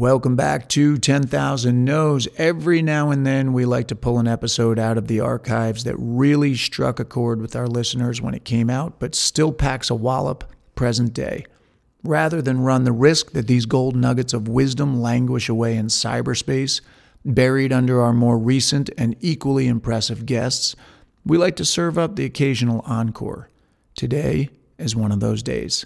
Welcome back to 10,000 No's. Every now and then we like to pull an episode out of the archives that really struck a chord with our listeners when it came out, but still packs a wallop present day. Rather than run the risk that these gold nuggets of wisdom languish away in cyberspace, buried under our more recent and equally impressive guests, we like to serve up the occasional encore. Today is one of those days.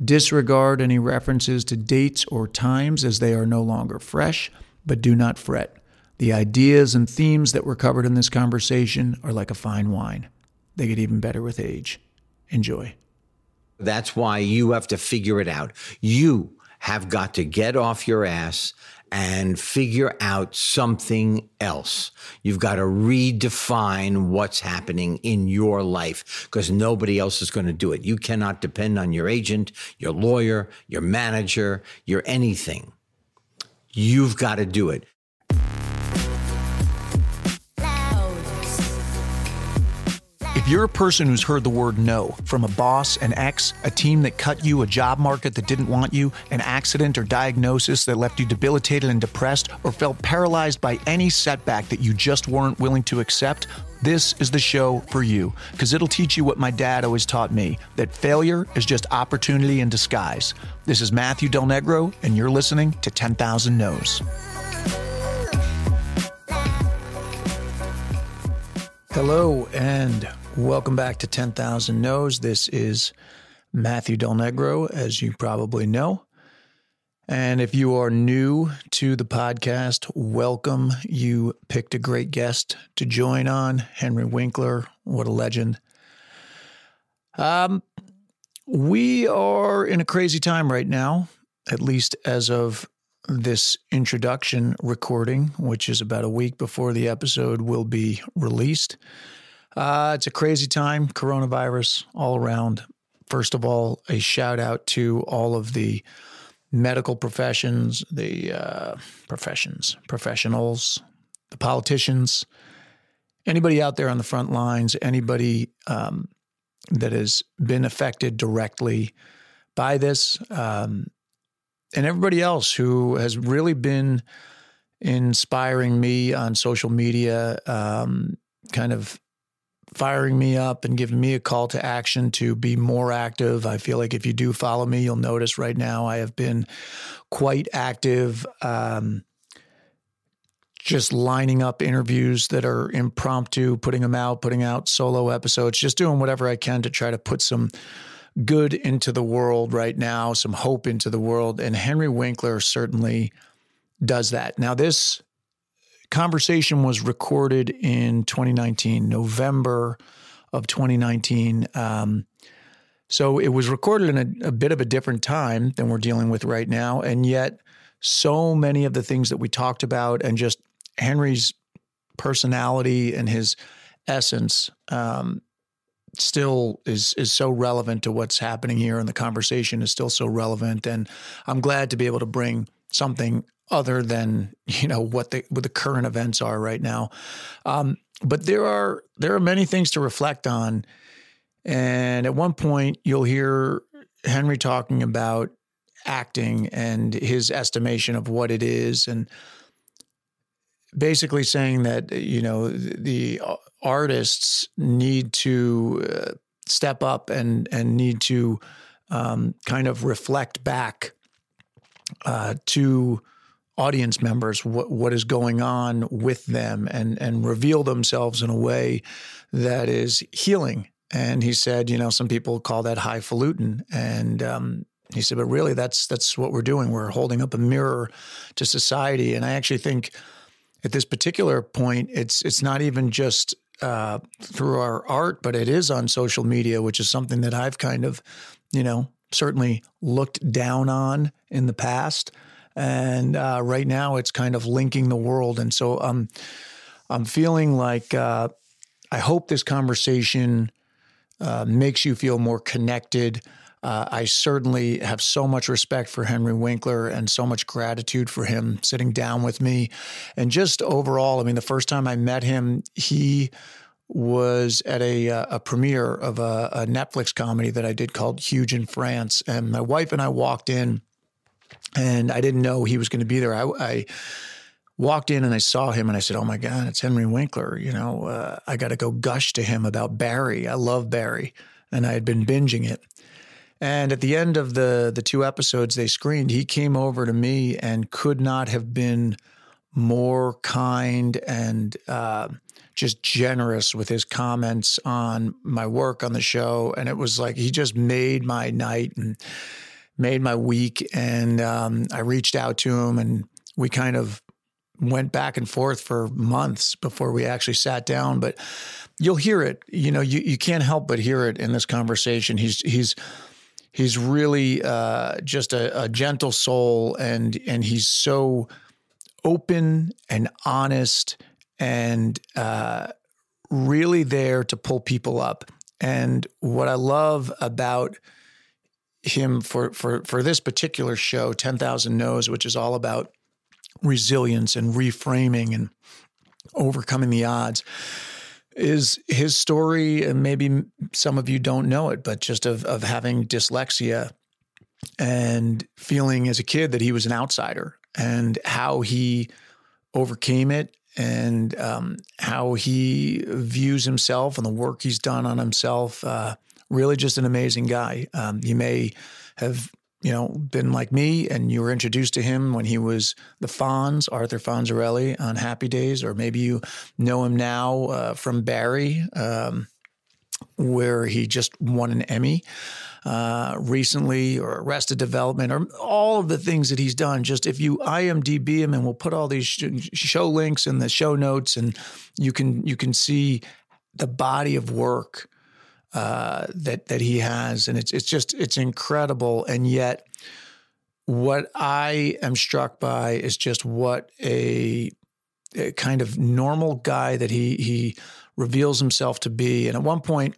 Disregard any references to dates or times as they are no longer fresh, but do not fret. The ideas and themes that were covered in this conversation are like a fine wine. They get even better with age. Enjoy. That's why you have to figure it out. You have got to get off your ass and figure out something else. You've got to redefine what's happening in your life because nobody else is going to do it. You cannot depend on your agent, your lawyer, your manager, your anything. You've got to do it. If you're a person who's heard the word no from a boss, an ex, a team that cut you, a job market that didn't want you, an accident or diagnosis that left you debilitated and depressed, or felt paralyzed by any setback that you just weren't willing to accept, this is the show for you, because it'll teach you what my dad always taught me, that failure is just opportunity in disguise. This is Matthew Del Negro, and you're listening to 10,000 No's. Hello, and welcome back to 10,000 No's. This is Matthew Del Negro, as you probably know. And if you are new to the podcast, welcome. You picked a great guest to join on, Henry Winkler. What a legend. We are in a crazy time right now, at least as of this introduction recording, which is about a week before the episode will be released. It's a crazy time, coronavirus all around. First of all, a shout out to all of the medical professions, the professionals, the politicians, anybody out there on the front lines, anybody that has been affected directly by this, and everybody else who has really been inspiring me on social media, kind of firing me up and giving me a call to action to be more active. I feel like if you do follow me, you'll notice right now I have been quite active, just lining up interviews that are impromptu, putting them out, putting out solo episodes, just doing whatever I can to try to put some good into the world right now, some hope into the world. And Henry Winkler certainly does that. Now, this conversation was recorded in 2019, November of 2019. So it was recorded in a bit of a different time than we're dealing with right now. And yet so many of the things that we talked about and just Henry's personality and his essence still is so relevant to what's happening here. And the conversation is still so relevant. And I'm glad to be able to bring something other than, you know, what the current events are right now. But there are many things to reflect on. And at one point you'll hear Henry talking about acting and his estimation of what it is. And basically saying that, you know, the artists need to step up and need to kind of reflect back to audience members what is going on with them and reveal themselves in a way that is healing. And he said, you know, some people call that highfalutin. And he said, but really that's what we're doing. We're holding up a mirror to society. And I actually think at this particular point, it's not even just through our art, but it is on social media, which is something that I've kind of, you know, certainly looked down on in the past. And right now it's kind of linking the world. And so I'm feeling like I hope this conversation makes you feel more connected. I certainly have so much respect for Henry Winkler and so much gratitude for him sitting down with me. And just overall, I mean, the first time I met him, he was at a premiere of a Netflix comedy that I did called Huge in France. And my wife and I walked in and I didn't know he was going to be there. I walked in and I saw him and I said, oh my God, it's Henry Winkler. You know, I got to go gush to him about Barry. I love Barry. And I had been binging it. And at the end of the two episodes they screened, he came over to me and could not have been more kind and just generous with his comments on my work on the show. And it was like he just made my night and made my week. And I reached out to him and we kind of went back and forth for months before we actually sat down. But you'll hear it. You know, you can't help but hear it in this conversation. He's really just a gentle soul, and he's so open and honest and really there to pull people up. And what I love about him for this particular show, 10,000 No's, which is all about resilience and reframing and overcoming the odds, is his story, and maybe some of you don't know it, but just of having dyslexia and feeling as a kid that he was an outsider, and how he overcame it, and how he views himself and the work he's done on himself. Really just an amazing guy. He may have, you know, been like me, and you were introduced to him when he was the Fonz, Arthur Fonzarelli, on Happy Days, or maybe you know him now from Barry, where he just won an Emmy recently, or Arrested Development, or all of the things that he's done. Just if you IMDb him, and we'll put all these show links in the show notes, and you can see the body of work that he has. And it's incredible. And yet what I am struck by is just what a kind of normal guy that he reveals himself to be. And at one point,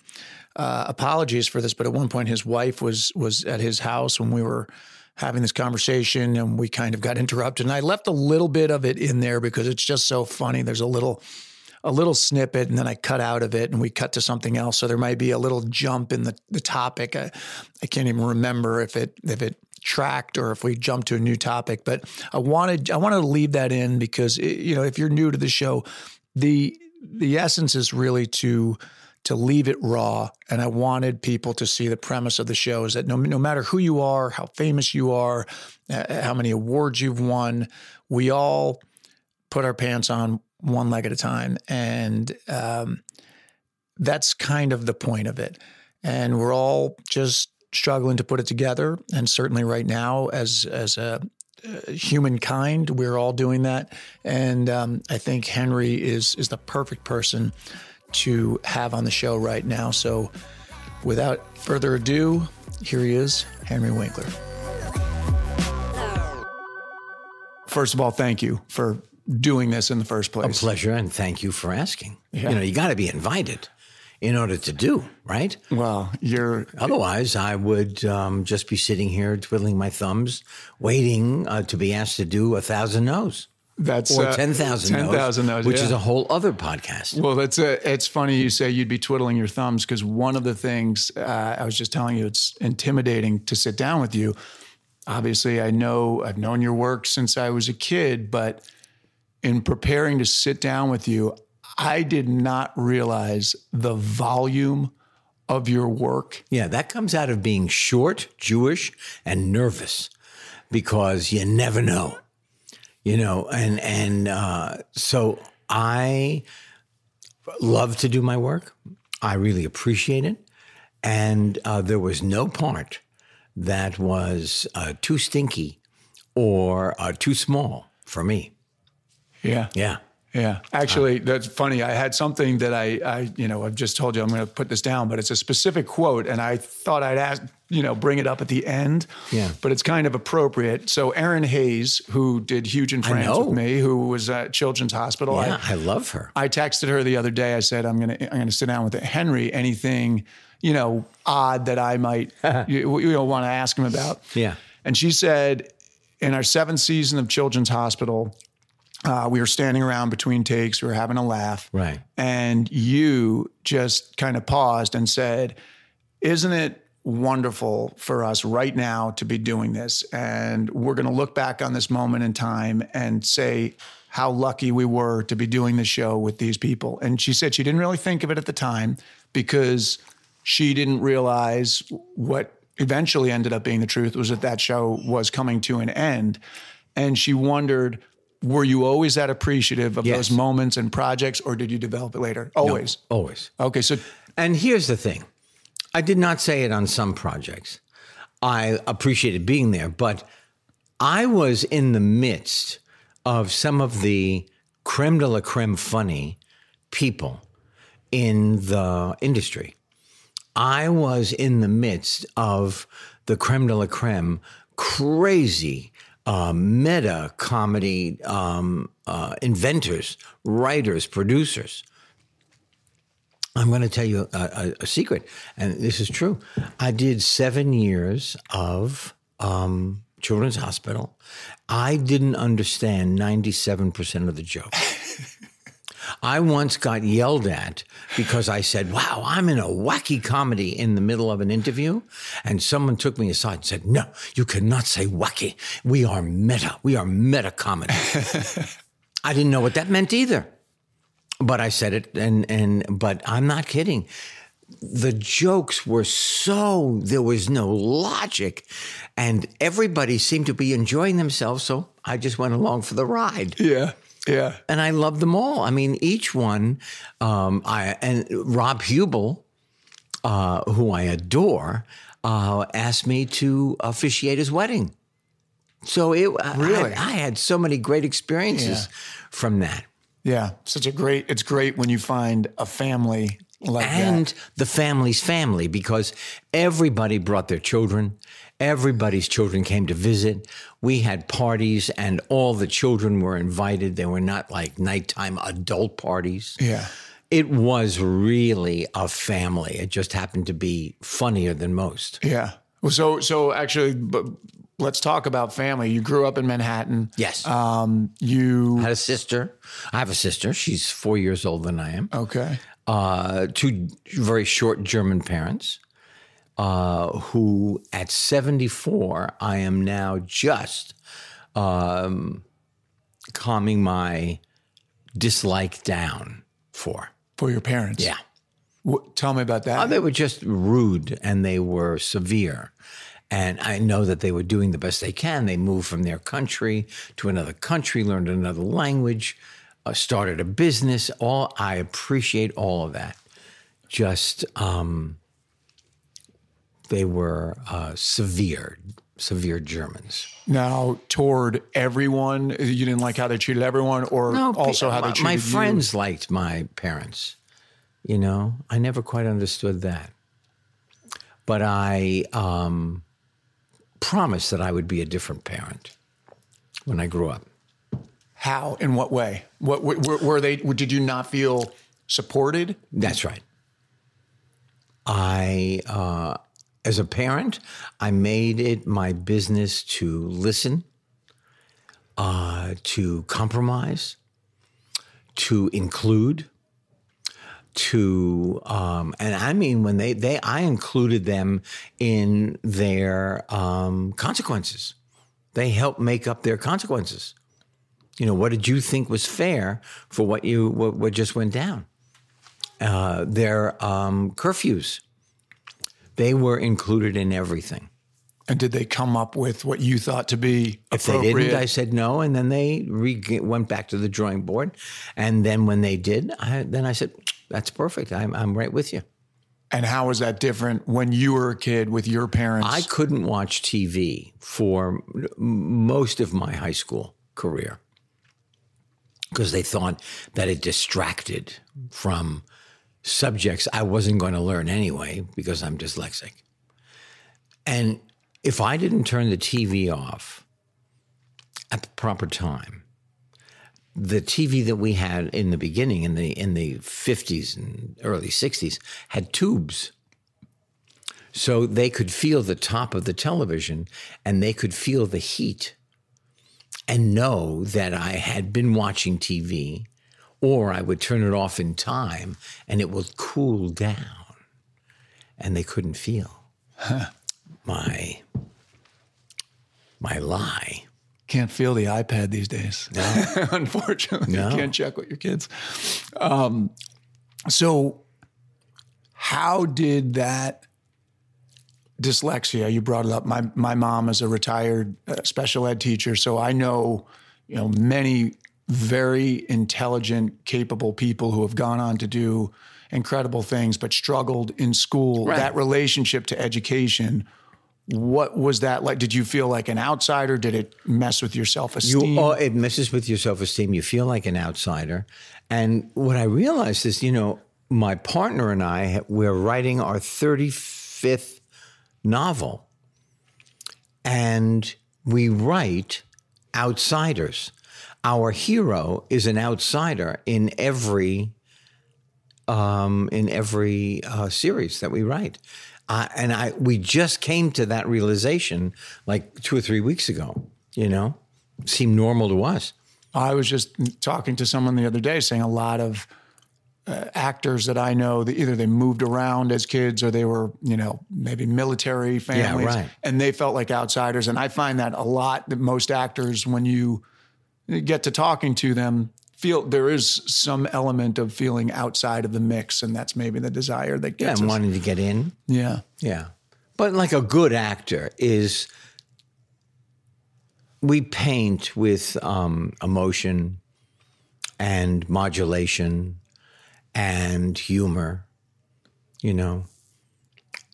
apologies for this, but at one point his wife was at his house when we were having this conversation, and we kind of got interrupted. And I left a little bit of it in there because it's just so funny. There's a little snippet, and then I cut out of it and we cut to something else. So there might be a little jump in the topic. I can't even remember if it tracked or if we jumped to a new topic, but I wanted to leave that in because, you know, if you're new to the show, the essence is really to leave it raw. And I wanted people to see the premise of the show is that no matter who you are, how famous you are, how many awards you've won, we all put our pants on one leg at a time. And that's kind of the point of it. And we're all just struggling to put it together. And certainly right now, as a humankind, we're all doing that. And I think Henry is the perfect person to have on the show right now. So without further ado, here he is, Henry Winkler. First of all, thank you for doing this in the first place. A pleasure, and thank you for asking. Yeah. You know, you got to be invited in order to do, right? Well, otherwise, I would just be sitting here twiddling my thumbs, waiting to be asked to do 1,000 No's. That's or 10,000 No's. 10,000 No's, which is a whole other podcast. Well, it's funny you say you'd be twiddling your thumbs, because one of the things I was just telling you, it's intimidating to sit down with you. Obviously, I've known your work since I was a kid, but in preparing to sit down with you, I did not realize the volume of your work. Yeah, that comes out of being short, Jewish, and nervous, because you never know, you know. And so I love to do my work. I really appreciate it. And there was no part that was too stinky or too small for me. Yeah. Yeah. Yeah. Actually, that's funny. I had something that I've just told you I'm going to put this down, but it's a specific quote, and I thought I'd ask, you know, bring it up at the end. Yeah. But it's kind of appropriate. So Erin Hayes, who did Huge in France with me, who was at Children's Hospital. Yeah, I love her. I texted her the other day. I said, I'm going to sit down with Henry. Anything, you know, odd that I might, you know, want to ask him about. Yeah. And she said, in our 7th season of Children's Hospital, we were standing around between takes. We were having a laugh. Right. And you just kind of paused and said, isn't it wonderful for us right now to be doing this. And we're going to look back on this moment in time and say how lucky we were to be doing the show with these people. And she said she didn't really think of it at the time because she didn't realize what eventually ended up being the truth was that that show was coming to an end. And she wondered, were you always that appreciative of those moments and projects, or did you develop it later? Always. No, always. Okay, so... And here's the thing. I did not say it on some projects. I appreciated being there, but I was in the midst of some of the creme de la creme funny people in the industry. I was in the midst of the creme de la creme crazy meta comedy inventors, writers, producers. I'm going to tell you a secret, and this is true. I did 7 years of Children's Hospital. I didn't understand 97% of the jokes. I once got yelled at because I said, wow, I'm in a wacky comedy in the middle of an interview. And someone took me aside and said, no, you cannot say wacky. We are meta. We are meta comedy. I didn't know what that meant either. But I said it, but I'm not kidding. The jokes were there was no logic, and everybody seemed to be enjoying themselves, so I just went along for the ride. Yeah, yeah. And I loved them all. I mean, each one, and Rob Hubel, who I adore, asked me to officiate his wedding. So really? I had so many great experiences from that. Yeah, it's great when you find a family like that. And the family's family, because everybody brought their children. Everybody's children came to visit. We had parties and all the children were invited. They were not like nighttime adult parties. Yeah. It was really a family. It just happened to be funnier than most. Yeah. So actually... Let's talk about family. You grew up in Manhattan. Yes. You had a sister. I have a sister. She's 4 years older than I am. Okay. Two very short German parents who at 74, I am now just calming my dislike down for. For your parents? Yeah. Tell me about that. They were just rude and they were severe. And I know that they were doing the best they can. They moved from their country to another country, learned another language, started a business. I appreciate all of that. Just they were severe Germans. Now, toward everyone, you didn't like how they treated everyone or how they treated you? My friends liked my parents, you know. I never quite understood that. But I... promised that I would be a different parent when I grew up. How? In what way? What were they? Did you not feel supported? That's right. I as a parent, I made it my business to listen, to compromise, to include, and I mean, when I included them in their consequences. They helped make up their consequences. You know, what did you think was fair for what just went down? Their curfews. They were included in everything. And did they come up with what you thought to be appropriate? If they didn't, I said no. And then they went back to the drawing board. And then when they did, I said, that's perfect. I'm right with you. And how was that different when you were a kid with your parents? I couldn't watch TV for most of my high school career because they thought that it distracted from subjects I wasn't going to learn anyway because I'm dyslexic. And if I didn't turn the TV off at the proper time, the TV that we had in the beginning, in the 50s and early 60s, had tubes. So they could feel the top of the television and they could feel the heat and know that I had been watching TV, or I would turn it off in time and it would cool down and they couldn't feel. my lie. Can't feel the iPad these days. No. Unfortunately, no. You can't check with your kids. So how did that dyslexia, you brought it up. My mom is a retired special ed teacher, so I know, many very intelligent, capable people who have gone on to do incredible things, but struggled in school. Right. That relationship to education, what was that like? Did you feel like an outsider? Did it mess with your self-esteem? It messes with your self-esteem. You feel like an outsider. And what I realized is, my partner and I, we're writing our 35th novel. And we write outsiders. Our hero is an outsider in every series that we write. We just came to that realization like 2 or 3 weeks ago, seemed normal to us. I was just talking to someone the other day saying a lot of actors that I know, either they moved around as kids or they were, maybe military families. Yeah, right. And they felt like outsiders. And I find that a lot, that most actors, when you get to talking to them, feel there is some element of feeling outside of the mix, and that's maybe the desire that gets us. Yeah, wanting to get in. Yeah. Yeah. But like a good actor is, we paint with emotion and modulation and humor,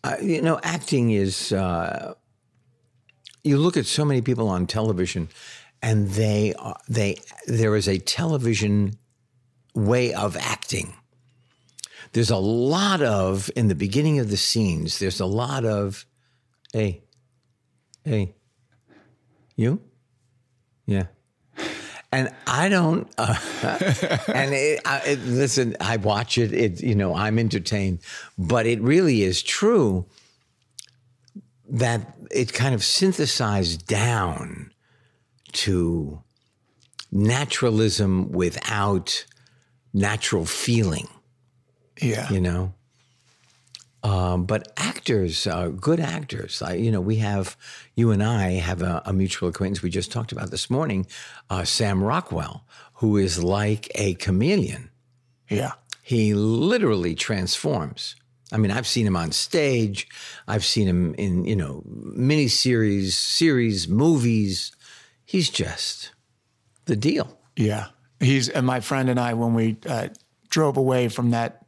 acting is, you look at so many people on television, and there is a television way of acting. There's a lot of, in the beginning of the scenes, there's a lot of, hey, you? Yeah. And I don't, listen, I watch it, I'm entertained, but it really is true that it kind of synthesized down to naturalism without natural feeling. Yeah. But actors, good actors, you and I have a mutual acquaintance we just talked about this morning, Sam Rockwell, who is like a chameleon. Yeah. He literally transforms. I mean, I've seen him on stage. I've seen him in, miniseries, series, movies. He's just the deal. Yeah. And my friend and I, when we drove away from that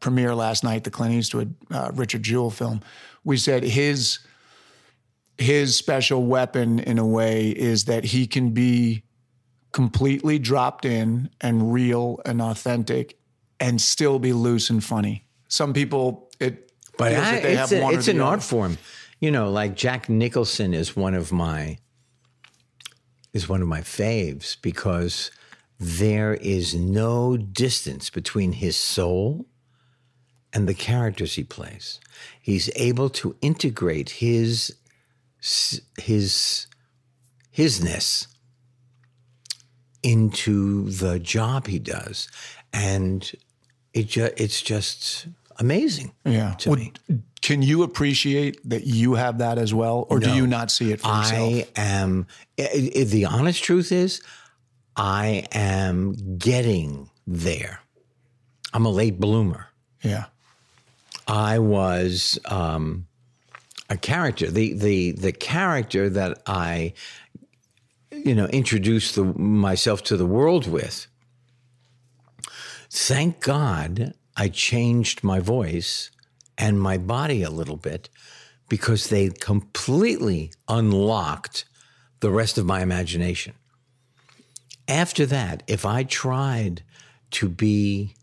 premiere last night, the Clint Eastwood, Richard Jewell film, we said his special weapon, in a way, is that he can be completely dropped in and real and authentic and still be loose and funny. Some people, it's an art form. Like Jack Nicholson is one of my faves, because there is no distance between his soul and the characters he plays. He's able to integrate hisness into the job he does, and it's just amazing. Yeah. To me. Can you appreciate that you have that as well, or do you not see it for yourself? The honest truth is, I am getting there. I'm a late bloomer. Yeah. I was a character. The character that I, introduced myself to the world with, thank God I changed my voice and my body a little bit, because they completely unlocked the rest of my imagination. After that, if I tried to be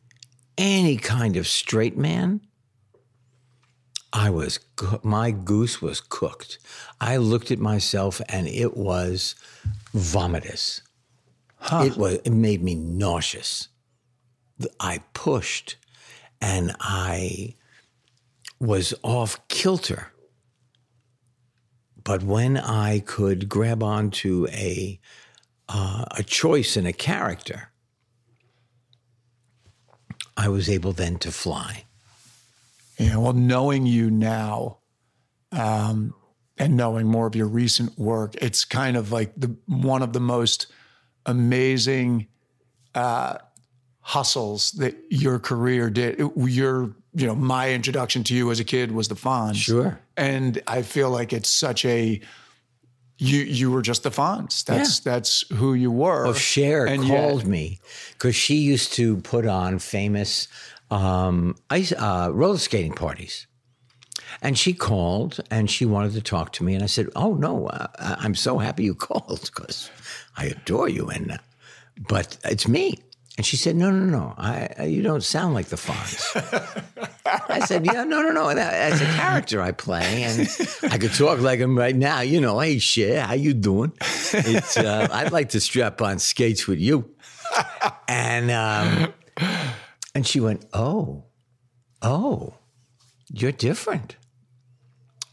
any kind of straight man, my goose was cooked. I looked at myself and it was vomitous. Huh. It made me nauseous. I pushed and I was off kilter. But when I could grab onto a choice in a character, I was able then to fly. Yeah, well, knowing you now, and knowing more of your recent work, it's kind of like one of the most amazing hustles that your career did. My introduction to you as a kid was the Fonz. Sure. And I feel like it's such a, you were just the Fonz. That's who you were. Well, Cher called me because she used to put on famous roller skating parties. And she called and she wanted to talk to me. And I said, oh, no, I'm so happy you called because I adore you. But it's me. And she said, no, you don't sound like the Fonz. I said, yeah, no. That's a character I play, and I could talk like him right now. You know, hey, Cher, how you doing? I'd like to strap on skates with you. And she went, oh, you're different.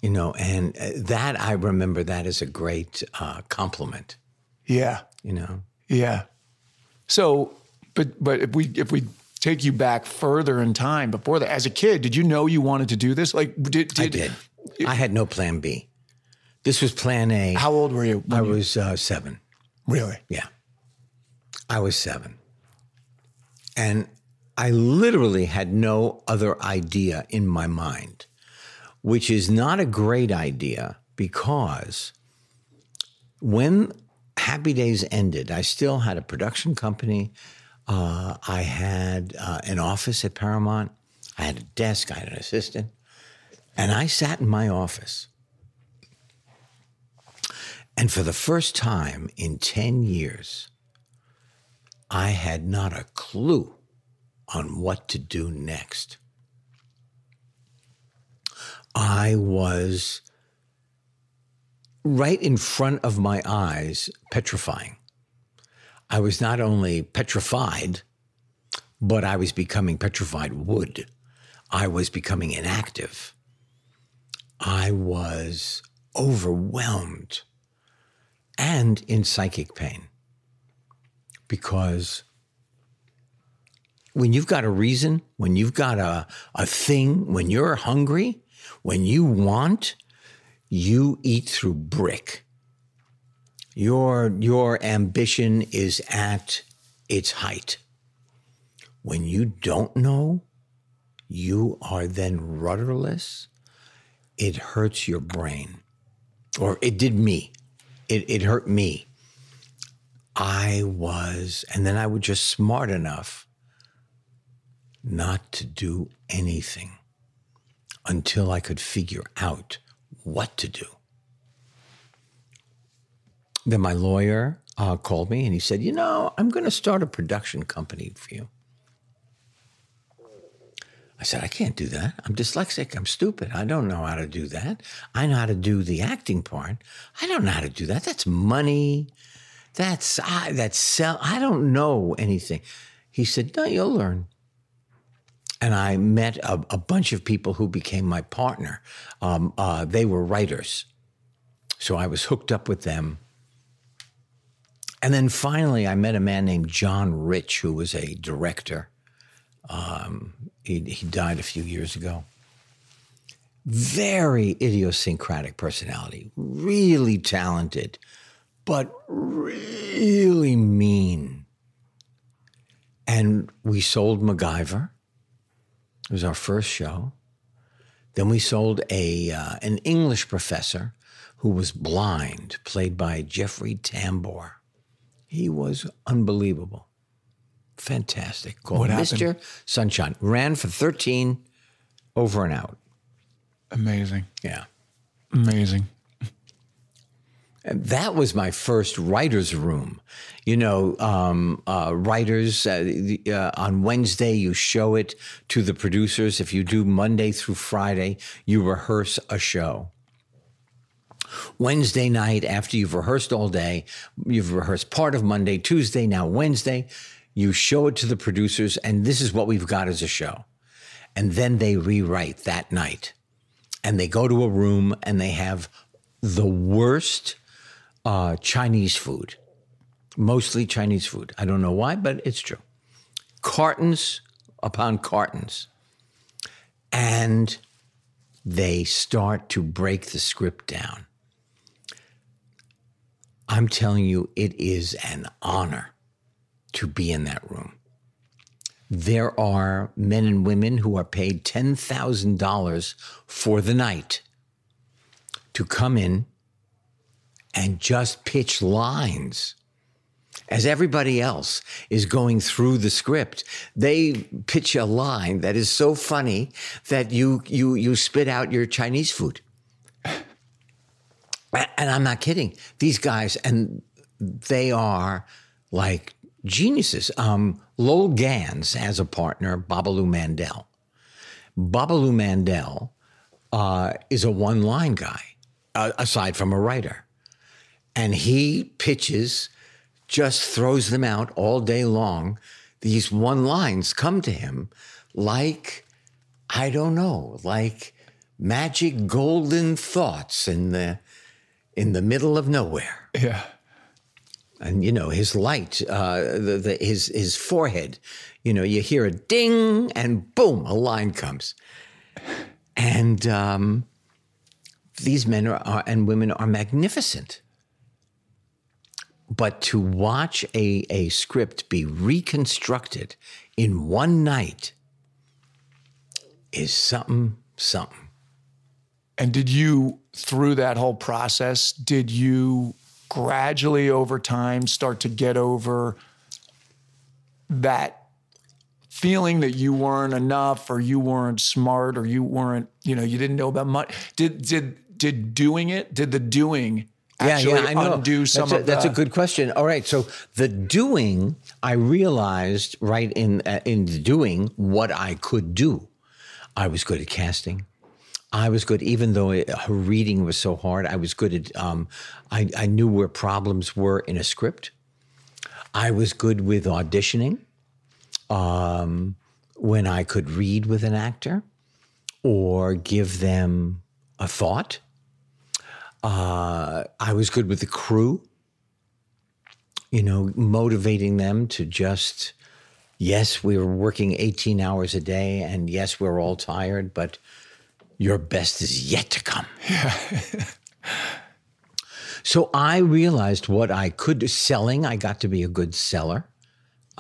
You know, and that, I remember that as a great compliment. Yeah. You know? Yeah. So... But if we take you back further in time before that, as a kid, did you know you wanted to do this? Like I did. I had no plan B. This was plan A. How old were you? I was 7. Really? Yeah. I was 7. And I literally had no other idea in my mind, which is not a great idea because when Happy Days ended, I still had a production company. I had an office at Paramount. I had a desk. I had an assistant. And I sat in my office. And for the first time in 10 years, I had not a clue on what to do next. I was right in front of my eyes, petrifying. I was not only petrified, but I was becoming petrified wood. I was becoming inactive. I was overwhelmed and in psychic pain because when you've got a reason, when you've got a thing, when you're hungry, when you want, you eat through brick. Your ambition is at its height. When you don't know, you are then rudderless. It hurts your brain. Or it did me. It hurt me. And then I was just smart enough not to do anything until I could figure out what to do. Then my lawyer called me and he said, I'm going to start a production company for you. I said, I can't do that. I'm dyslexic. I'm stupid. I don't know how to do that. I know how to do the acting part. I don't know how to do that. That's money. That's sell. I don't know anything. He said, no, you'll learn. And I met a bunch of people who became my partner. They were writers. So I was hooked up with them. And then finally, I met a man named John Rich, who was a director. He died a few years ago. Very idiosyncratic personality, really talented, but really mean. And we sold MacGyver. It was our first show. Then we sold an English professor who was blind, played by Jeffrey Tambor. He was unbelievable. Fantastic. Called Mr. Sunshine. Ran for 13 over and out. Amazing. Yeah. Amazing. And that was my first writer's room. Writers, on Wednesday, you show it to the producers. If you do Monday through Friday, you rehearse a show. Wednesday night, after you've rehearsed all day, you've rehearsed part of Monday, Tuesday, now Wednesday, you show it to the producers, and this is what we've got as a show. And then they rewrite that night. And they go to a room, and they have the worst Chinese food, mostly Chinese food. I don't know why, but it's true. Cartons upon cartons. And they start to break the script down. I'm telling you, it is an honor to be in that room. There are men and women who are paid $10,000 for the night to come in and just pitch lines. As everybody else is going through the script, they pitch a line that is so funny that you spit out your Chinese food. And I'm not kidding. These guys, and they are like geniuses. Lowell Gans has a partner, Babalu Mandel. Babalu Mandel is a one-line guy, aside from a writer. And he pitches, just throws them out all day long. These one lines come to him like, I don't know, like magic golden thoughts in the middle of nowhere. Yeah. And, you know, his light, his forehead, you know, you hear a ding and boom, a line comes. And these men and women are magnificent. But to watch a script be reconstructed in one night is something. And did you, through that whole process, did you gradually over time start to get over that feeling that you weren't enough or you weren't smart or you weren't, you know, you didn't know about much? Did the doing actually, I know. Undo some of that? That's a good question. All right. So the doing, I realized right in the doing what I could do. I was good at casting. I was good, even though her reading was so hard, I was good at, I knew where problems were in a script. I was good with auditioning when I could read with an actor or give them a thought. I was good with the crew, you know, motivating them to just, yes, we were working 18 hours a day and yes, we're all tired, but your best is yet to come. Yeah. So I realized what I could do. Selling, I got to be a good seller.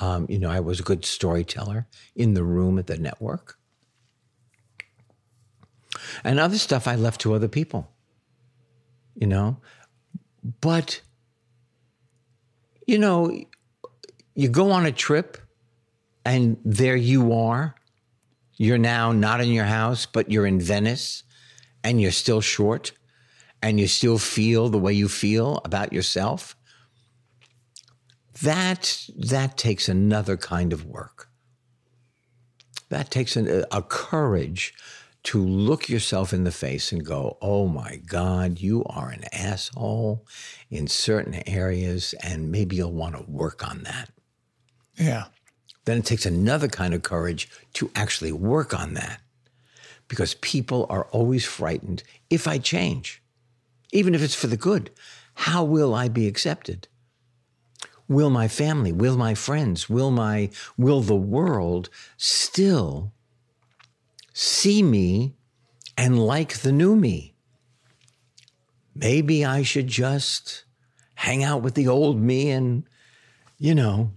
You know, I was a good storyteller in the room at the network. And other stuff I left to other people. You know, but, you know, you go on a trip and there you are. You're now not in your house, but you're in Venice and you're still short and you still feel the way you feel about yourself. That takes another kind of work. That takes a courage to look yourself in the face and go, oh my God, you are an asshole in certain areas and maybe you'll want to work on that. Yeah. Then it takes another kind of courage to actually work on that because people are always frightened. If I change, even if it's for the good, how will I be accepted? Will my family, will my friends, will the world still see me and like the new me? Maybe I should just hang out with the old me and, you know.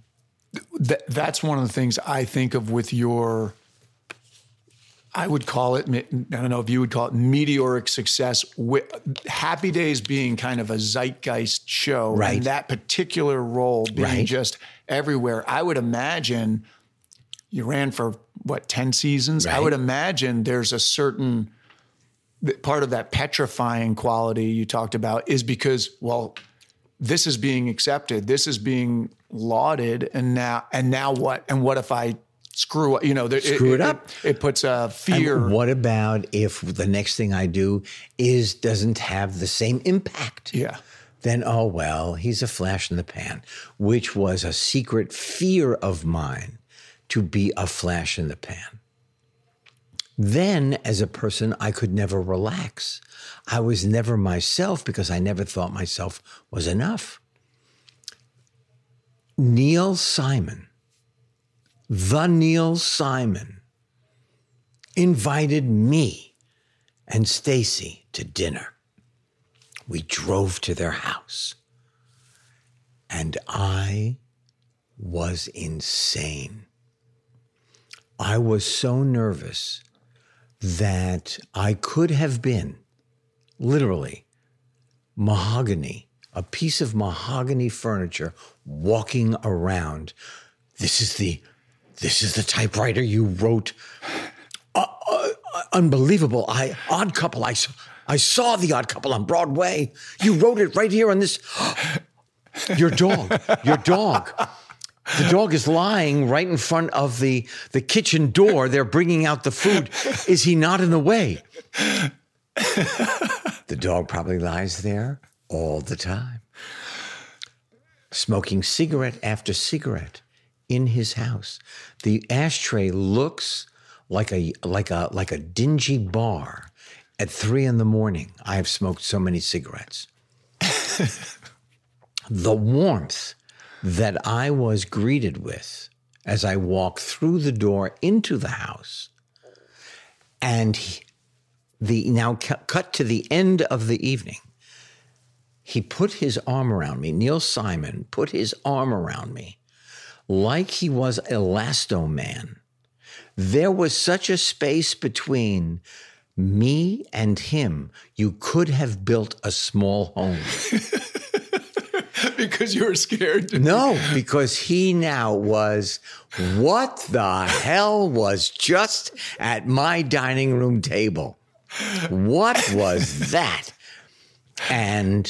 That's one of the things I think of with your, I would call it, I don't know if you would call it meteoric success, with Happy Days being kind of a zeitgeist show. Right. And that particular role being just everywhere. I would imagine you ran for, what, 10 seasons? Right. I would imagine there's a certain part of that petrifying quality you talked about is because, well, this is being accepted, this is being lauded, and now what? And what if I screw up? You know, screw it up. It puts a fear. And what about if the next thing I do doesn't have the same impact? Yeah. Then, oh, well, he's a flash in the pan, which was a secret fear of mine. To be a flash in the pan. Then, as a person, I could never relax. I was never myself because I never thought myself was enough. Neil Simon, the Neil Simon, invited me and Stacy to dinner. We drove to their house. And I was insane. I was so nervous that I could have been literally mahogany, a piece of mahogany furniture walking around. This is the typewriter you wrote. Unbelievable. Odd Couple. I saw The Odd Couple on Broadway. You wrote it right here on this. Your dog. The dog is lying right in front of the kitchen door. They're bringing out the food. Is he not in the way? The dog probably lies there all the time, smoking cigarette after cigarette in his house. The ashtray looks like a dingy bar at 3 a.m. I have smoked so many cigarettes. The warmth that I was greeted with as I walked through the door into the house, and cut to the end of the evening, he put his arm around me. Neil Simon put his arm around me like he was Elastoman. There was such a space between me and him, you could have built a small home. Because you were scared. No, because he now was, what the hell was just at my dining room table? What was that? And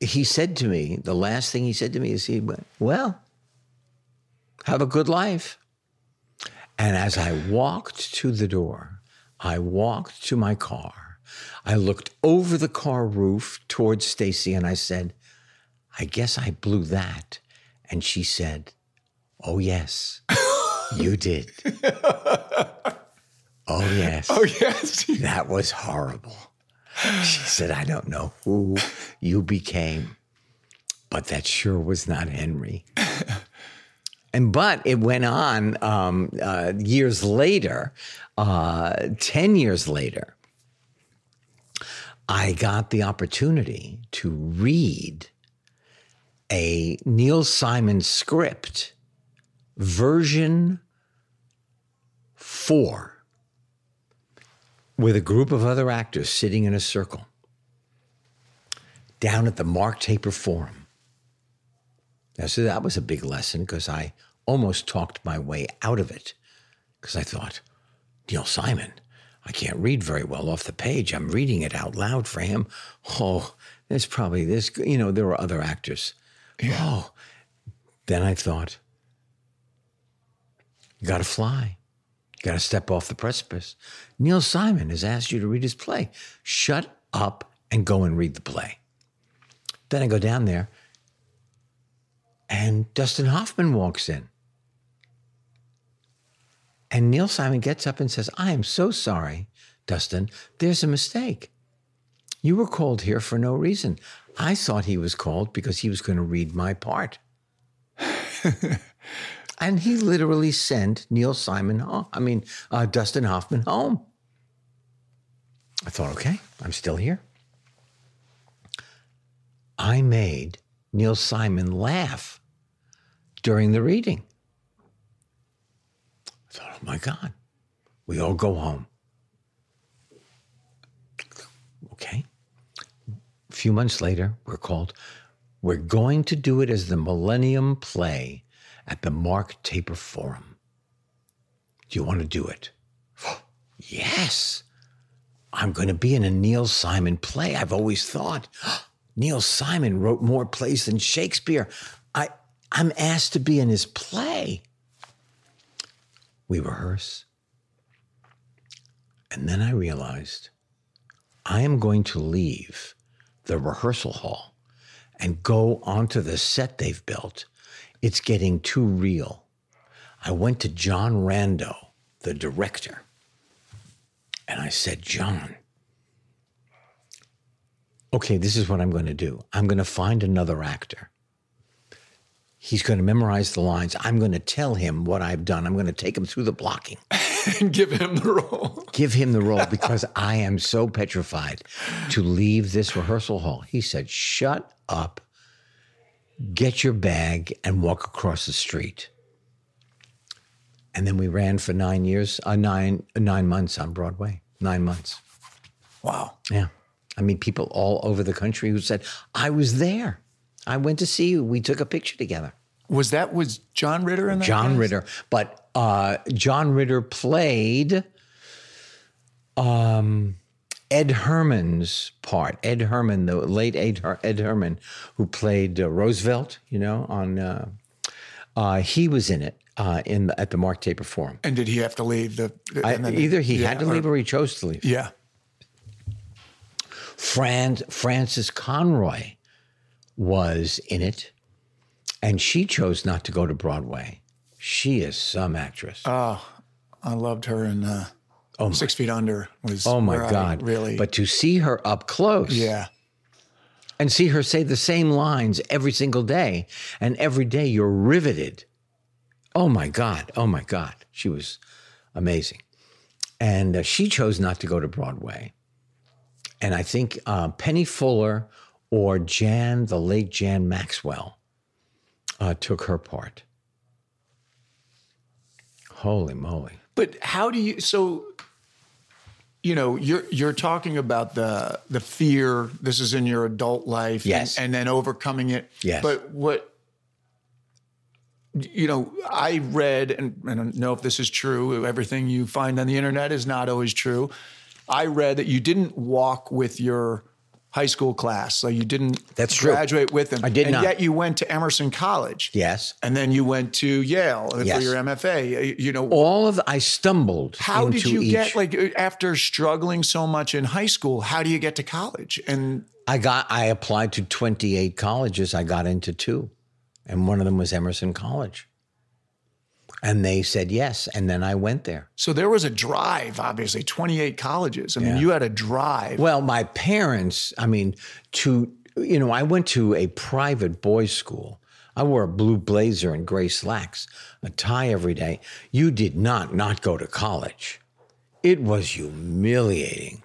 he said to me, the last thing he said to me is he went, well, have a good life. And as I walked to the door, I walked to my car. I looked over the car roof towards Stacy and I said, I guess I blew that. And she said, oh, yes, you did. Oh, yes. That was horrible. She said, I don't know who you became, but that sure was not Henry. But it went on years later, 10 years later. I got the opportunity to read a Neil Simon script, version 4, with a group of other actors sitting in a circle down at the Mark Taper Forum. Now, so that was a big lesson because I almost talked my way out of it because I thought, Neil Simon, I can't read very well off the page. I'm reading it out loud for him. Oh, there's probably this. You know, there were other actors. Yeah. Oh, then I thought, you got to fly. You got to step off the precipice. Neil Simon has asked you to read his play. Shut up and go and read the play. Then I go down there, and Dustin Hoffman walks in. And Neil Simon gets up and says, I am so sorry, Dustin. There's a mistake. You were called here for no reason. I thought he was called because he was going to read my part. And he literally sent Dustin Hoffman home. I thought, okay, I'm still here. I made Neil Simon laugh during the reading. I thought, oh, my God, we all go home. Okay. A few months later, we're going to do it as the Millennium Play at the Mark Taper Forum. Do you want to do it? Yes. I'm going to be in a Neil Simon play. I've always thought, Neil Simon wrote more plays than Shakespeare. I'm asked to be in his play. We rehearse. And then I realized I am going to leave the rehearsal hall and go onto the set they've built. It's getting too real. I went to John Rando, the director, and I said, John, okay, this is what I'm going to do. I'm going to find another actor. He's going to memorize the lines. I'm going to tell him what I've done. I'm going to take him through the blocking. and give him the role. Give him the role because I am so petrified to leave this rehearsal hall. He said, shut up, get your bag, and walk across the street. And then we ran for 9 months on Broadway. 9 months. Wow. Yeah. I mean, people all over the country who said, I was there. I went to see you. We took a picture together. Was John Ritter in that? John Ritter. But John Ritter played Ed Herman's part. Ed Herman, the late Ed Herman, who played Roosevelt, you know, on... he was in it at the Mark Taper Forum. And did he have to leave? Either he had to leave or he chose to leave. Yeah. Frances Conroy was in it, and she chose not to go to Broadway. She is some actress. Oh, I loved her in 6 Feet Under. Oh my God, really? But to see her up close. Yeah. And see her say the same lines every single day. And every day you're riveted. Oh, my God. Oh, my God. She was amazing. And she chose not to go to Broadway. And I think Penny Fuller or the late Jan Maxwell, took her part. Holy moly. But how do you... So... You know, you're talking about the fear. This is in your adult life, yes, and then overcoming it. Yes. But what, you know, I read, and I don't know if this is true. Everything you find on the internet is not always true. I read that you didn't walk with your high school class, so you didn't graduate with them. I did not. And yet you went to Emerson College. Yes. And then you went to Yale for your MFA. You know, I stumbled. How did you get, after struggling so much in high school, how do you get to college? And I applied to 28 colleges. I got into 2, and one of them was Emerson College. And they said yes, and then I went there. So there was a drive, obviously, 28 colleges. I mean, you had a drive. Well, my parents, I mean, I went to a private boys' school. I wore a blue blazer and gray slacks, a tie every day. You did not go to college. It was humiliating.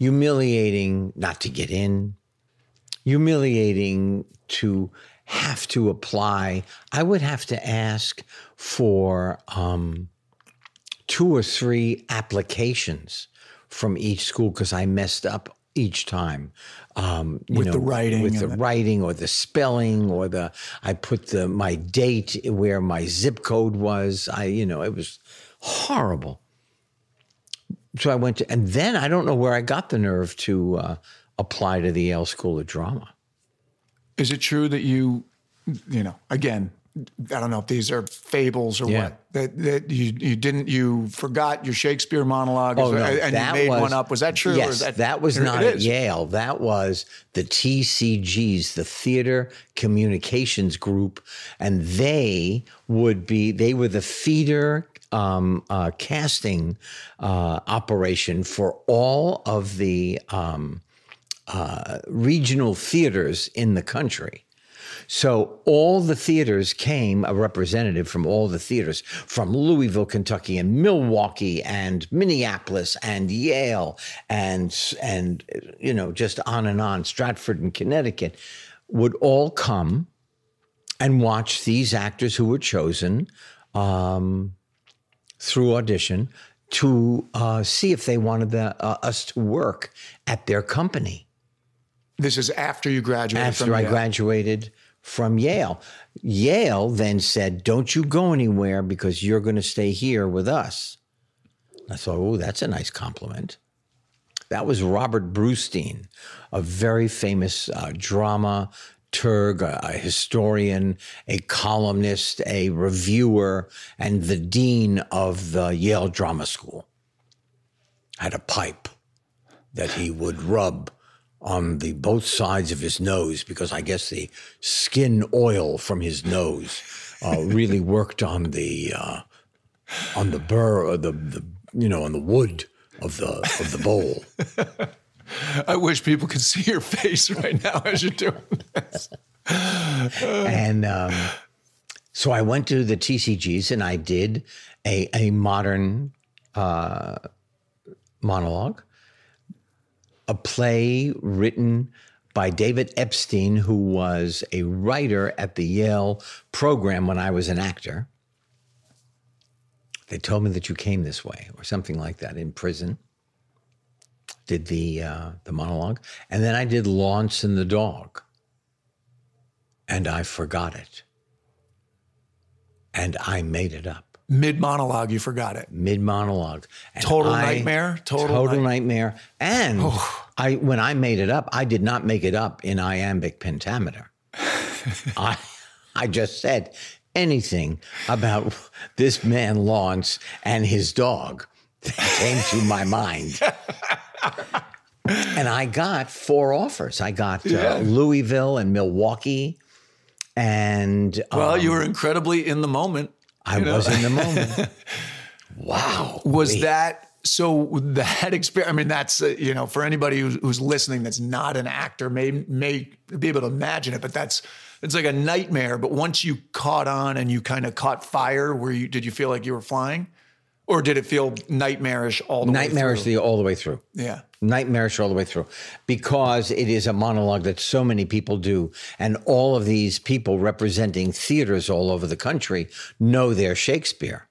Humiliating not to get in. Humiliating to have to apply. I would have to ask for 2 or 3 applications from each school because I messed up each time. With the writing or the spelling or I put my date where my zip code was. It was horrible. So I went to, and then I don't know where I got the nerve to apply to the Yale School of Drama. Is it true that you, I don't know if these are fables or what, that you forgot your Shakespeare monologue one up. Was that true? Yes, that was not at Yale. That was the TCGs, the Theater Communications Group, and they were the feeder casting operation for all of the regional theaters in the country. So all the theaters came a representative from all the theaters, from Louisville, Kentucky, and Milwaukee, and Minneapolis, and Yale, and just on and on, Stratford and Connecticut, would all come and watch these actors who were chosen through audition to see if they wanted us to work at their company. This is after you graduated from Yale? After I graduated from Yale. Yale then said, don't you go anywhere because you're going to stay here with us. I thought, that's a nice compliment. That was Robert Brustein, a very famous dramaturg, a historian, a columnist, a reviewer, and the dean of the Yale Drama School. Had a pipe that he would rub on the both sides of his nose, because I guess the skin oil from his nose really worked on the burr, or the on the wood of the bowl. I wish people could see your face right now as you're doing this. And so I went to the TCGs and I did a modern monologue, a play written by David Epstein, who was a writer at the Yale program when I was an actor. They told me that you came this way, or something like that, in prison. Did the monologue. And then I did Lawrence and the Dog. And I forgot it. And I made it up. Mid-monologue, you forgot it. Mid-monologue. And total nightmare? Total nightmare. And when I made it up, I did not make it up in iambic pentameter. I just said anything about this man Lawrence and his dog that came to my mind. And I got 4 offers. I got Louisville and Milwaukee. And well, you were incredibly in the moment. I was in the moment. Wow. That experience, I mean, that's, for anybody who's listening that's not an actor may be able to imagine it, but it's like a nightmare. But once you caught on and you kind of caught fire, did you feel like you were flying? Or did it feel nightmarish all the way through? Nightmarish all the way through. Yeah. Nightmarish all the way through. Because it is a monologue that so many people do. And all of these people representing theaters all over the country know their Shakespeare.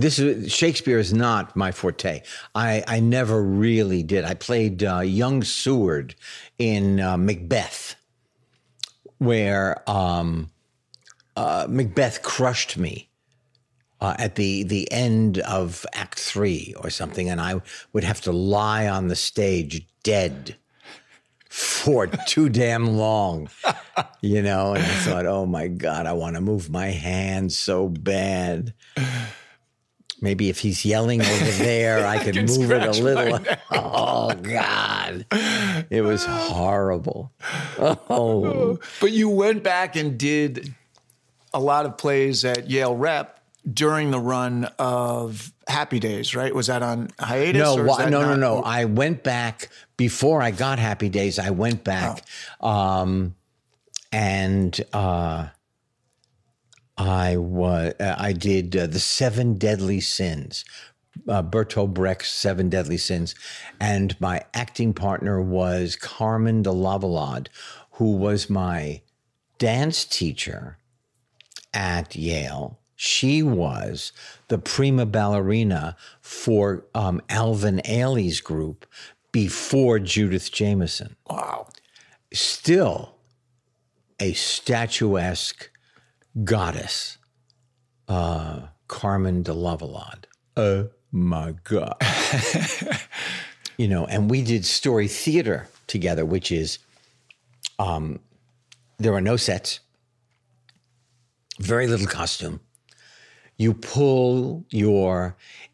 Shakespeare is not my forte. I never really did. I played young Seward in Macbeth, where Macbeth crushed me. At the end of Act 3 or something, and I would have to lie on the stage dead for too damn long, And I thought, oh my God, I want to move my hands so bad. Maybe if he's yelling over there, I could move it a little. Oh God, it was horrible. Oh, but you went back and did a lot of plays at Yale Rep. During the run of Happy Days, right? Was that on hiatus? No. I went back before I got Happy Days. I went back, I did the 7 Deadly Sins, Bertolt Brecht's 7 Deadly Sins, and my acting partner was Carmen de Lavalade, who was my dance teacher at Yale. She was the prima ballerina for Alvin Ailey's group before Judith Jameson. Wow. Still a statuesque goddess, Carmen de Lavalade. Oh, my God. And we did story theater together, which is there are no sets, very little costume. You pull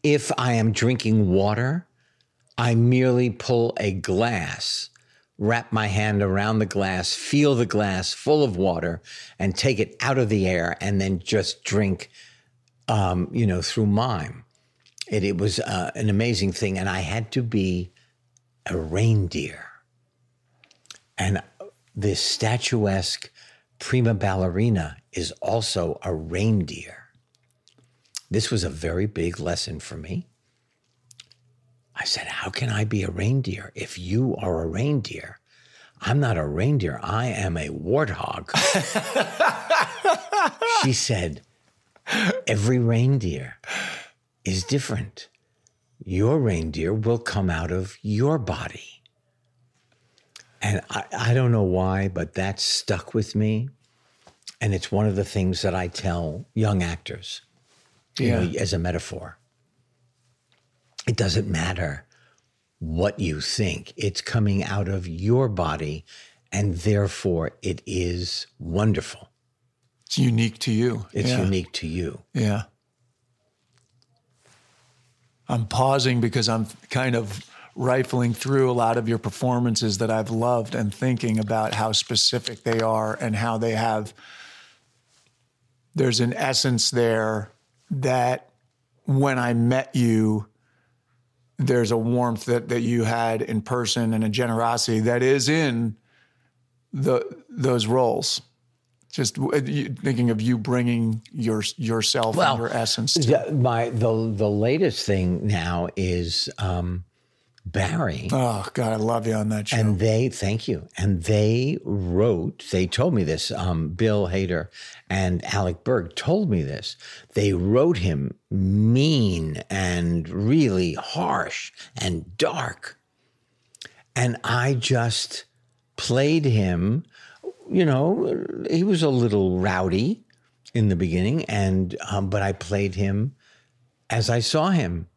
if I am drinking water, I merely pull a glass, wrap my hand around the glass, feel the glass full of water, and take it out of the air, and then just drink, through mime. It was an amazing thing, and I had to be a reindeer. And this statuesque prima ballerina is also a reindeer. This was a very big lesson for me. I said, how can I be a reindeer if you are a reindeer? I'm not a reindeer. I am a warthog. She said, every reindeer is different. Your reindeer will come out of your body. And I don't know why, but that stuck with me. And it's one of the things that I tell young actors. As a metaphor. It doesn't matter what you think. It's coming out of your body, and therefore it is wonderful. It's unique to you. Yeah. I'm pausing because I'm kind of rifling through a lot of your performances that I've loved and thinking about how specific they are and how they have, there's an essence there that when I met you, there's a warmth that you had in person and a generosity that is in those roles. Just thinking of you bringing yourself and your essence to it. The latest thing now is Barry. Oh, God, I love you on that show. And they told me this, Bill Hader and Alec Berg told me this. They wrote him mean and really harsh and dark. And I just played him. You know, he was a little rowdy in the beginning, and but I played him as I saw him,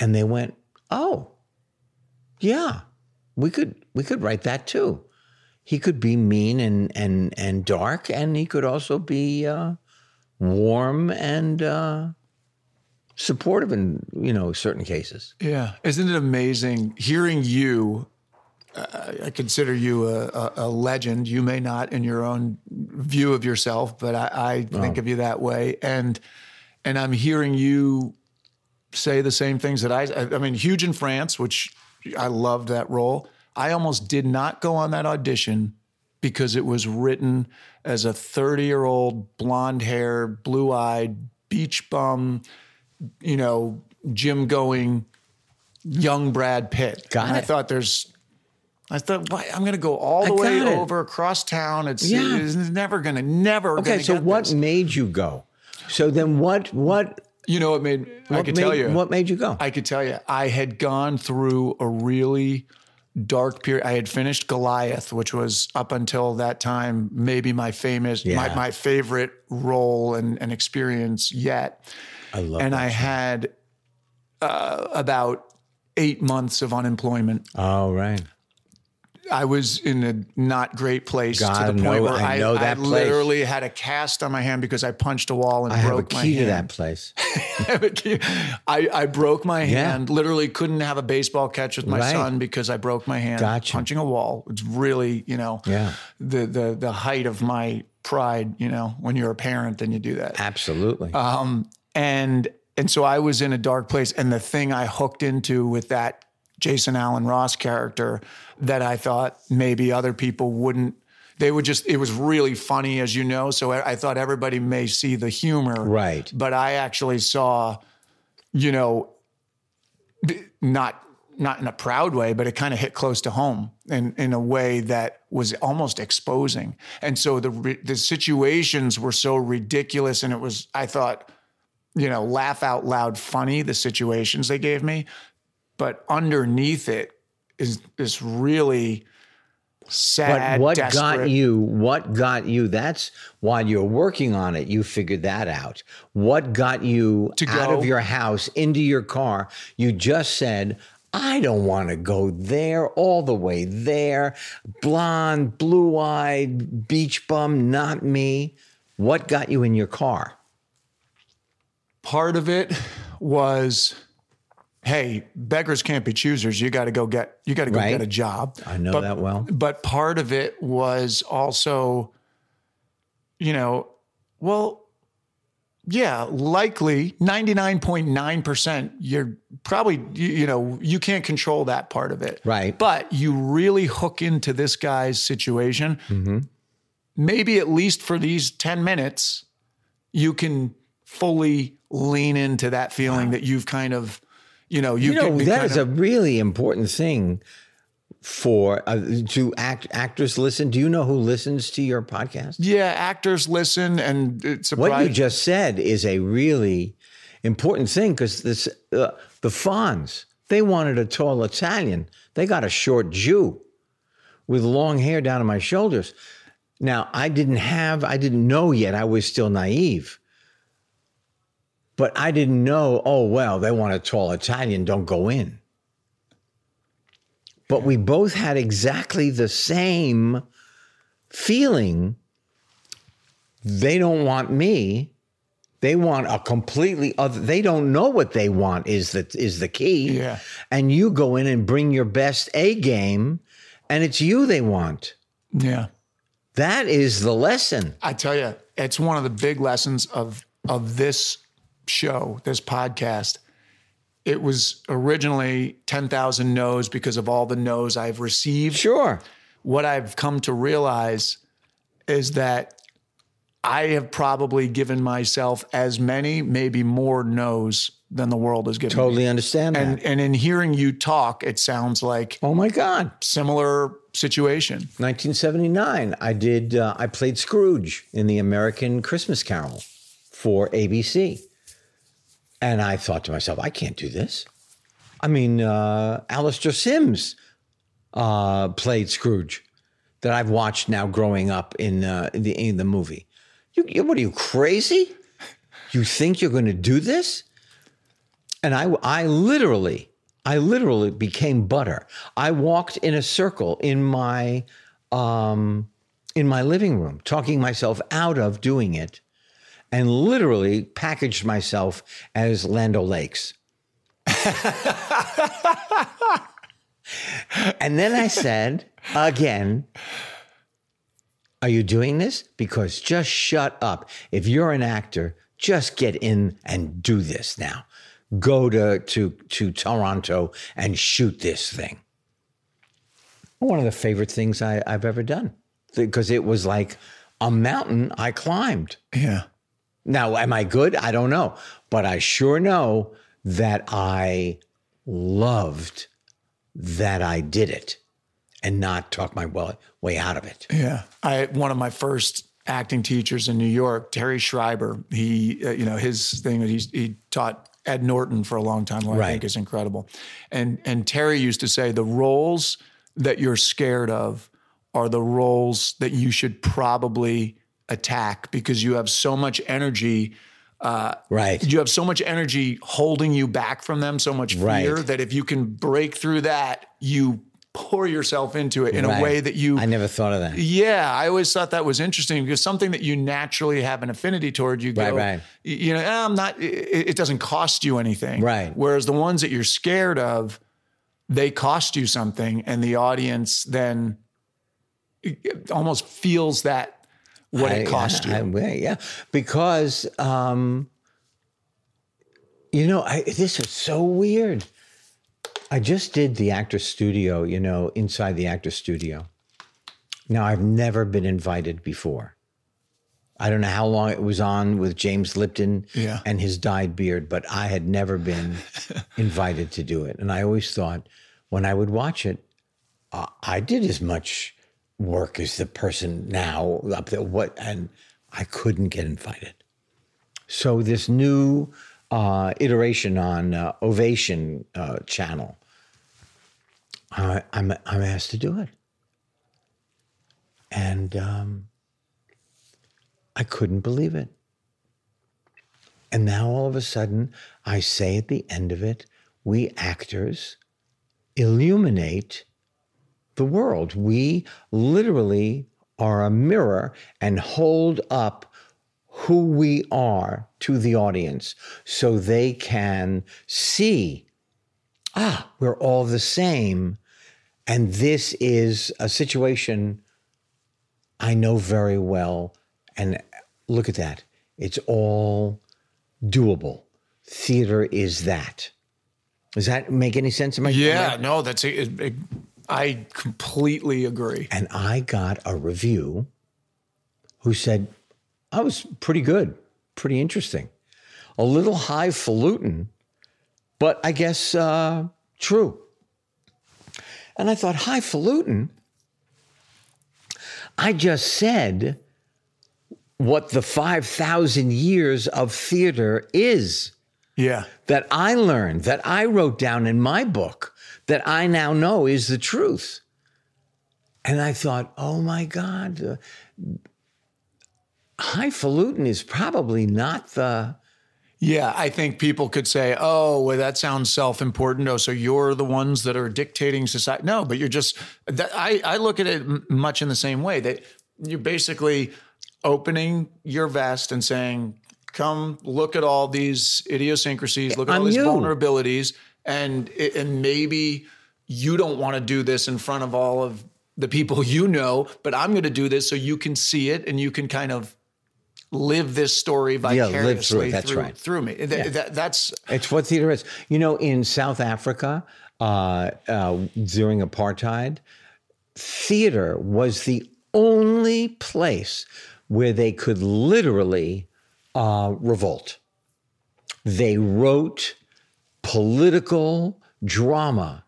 and they went, "Oh, yeah, we could write that too. He could be mean and dark, and he could also be warm and supportive in certain cases." Yeah, isn't it amazing hearing you? I consider you a legend. You may not in your own view of yourself, but I think of you that way. And I'm hearing you say the same things that I mean, Huge in France, which I loved that role. I almost did not go on that audition because it was written as a 30-year-old, blonde-haired, blue-eyed, beach bum, gym-going, young Brad Pitt. I thought I'm going to go all the way over across town. It's never going to get this. Okay, so what made you go? So then what? You know what made, I could tell you. What made you go? I could tell you. I had gone through a really dark period. I had finished Goliath, which was up until that time, maybe my favorite role and experience yet. I love that. And I had about 8 months of unemployment. Oh, right. I was in a not great place to the point where I literally had a cast on my hand because I punched a wall and broke my hand. I have a key to that place. I broke my hand, literally couldn't have a baseball catch with my son because I broke my hand punching a wall. It's really, the height of my pride, when you're a parent and you do that. Absolutely. And so I was in a dark place. And the thing I hooked into with that Jason Allen Ross character that I thought maybe other people wouldn't. They would just, it was really funny, as you know. So I thought everybody may see the humor. Right. But I actually saw, not in a proud way, but it kind of hit close to home in a way that was almost exposing. And so the situations were so ridiculous. And it was, I thought, laugh out loud funny, the situations they gave me. But underneath it is this really sad, desperate. What got you? That's why you're working on it. You figured that out. What got you out of your house, into your car? You just said, I don't want to go there, all the way there. Blonde, blue-eyed, beach bum, not me. What got you in your car? Part of it was... hey, beggars can't be choosers. You got to go get a job. I know that well. But part of it was also, likely 99.9%. You're probably, you can't control that part of it. Right. But you really hook into this guy's situation. Mm-hmm. Maybe at least for these 10 minutes, you can fully lean into that feeling that you've kind of, is a really important thing for to actors listen. Do you know who listens to your podcast? Yeah, actors listen, and it's surprising. What you just said is a really important thing because this the Fonz, they wanted a tall Italian. They got a short Jew with long hair down to my shoulders. Now, I didn't know yet. I was still naive. But I didn't know, they want a tall Italian, don't go in. But we both had exactly the same feeling. They don't want me. They want a completely other, they don't know what they want is the key. Yeah. And you go in and bring your best A game, and it's you they want. Yeah. That is the lesson. I tell you, it's one of the big lessons of this show, this podcast. It was originally 10,000 no's because of all the no's I've received. Sure. What I've come to realize is that I have probably given myself as many, maybe more no's than the world has given me. Totally understand that. And in hearing you talk, it sounds like, oh my God, similar situation. 1979, I played Scrooge in The American Christmas Carol for ABC. And I thought to myself, I can't do this. I mean, Alistair Sims played Scrooge that I've watched now growing up in the movie. What are you, crazy? You think you're going to do this? And I literally became butter. I walked in a circle in my living room, talking myself out of doing it, and literally packaged myself as Lando Lakes. And then I said again, are you doing this? Because just shut up. If you're an actor, just get in and do this now. Go to Toronto and shoot this thing. One of the favorite things I've ever done, because it was like a mountain I climbed. Yeah. Now, am I good? I don't know. But I sure know that I loved that I did it and not talk my way out of it. Yeah. One of my first acting teachers in New York, Terry Schreiber, he, his thing that he taught Ed Norton for a long time, who I think is incredible. And Terry used to say, the roles that you're scared of are the roles that you should probably attack because you have so much energy. You have so much energy holding you back from them, so much fear that if you can break through that, you pour yourself into it in a way that I never thought of that. Yeah, I always thought that was interesting because something that you naturally have an affinity toward, you go, it doesn't cost you anything. Right. Whereas the ones that you're scared of, they cost you something, and the audience then almost feels that what it cost you. Because, this is so weird. I just did the Actors Studio, inside the Actors Studio. Now, I've never been invited before. I don't know how long it was on with James Lipton and his dyed beard, but I had never been invited to do it. And I always thought when I would watch it, I did as much work as the person now up there. And I couldn't get invited. So this new iteration on Ovation channel. I'm asked to do it, and I couldn't believe it. And now all of a sudden, I say at the end of it, we actors illuminate the world. We literally are a mirror and hold up who we are to the audience so they can see, we're all the same. And this is a situation I know very well. And look at that. It's all doable. Theater is that. Does that make any sense? No, that's it. I completely agree. And I got a review who said, I was pretty good, pretty interesting. A little highfalutin, but I guess true. And I thought, highfalutin? I just said what the 5,000 years of theater is. Yeah. That I learned, that I wrote down in my book, that I now know is the truth. And I thought, oh my God, highfalutin is probably not the... Yeah, I think people could say, that sounds self-important. So you're the ones that are dictating society. No, but you're just... I look at it much in the same way, that you're basically opening your vest and saying, come look at all these idiosyncrasies, look at all these vulnerabilities, and maybe you don't want to do this in front of all of the people but I'm going to do this so you can see it and you can kind of live this story vicariously through me. It's what theater is. In South Africa, during apartheid, theater was the only place where they could literally revolt. They wrote political drama,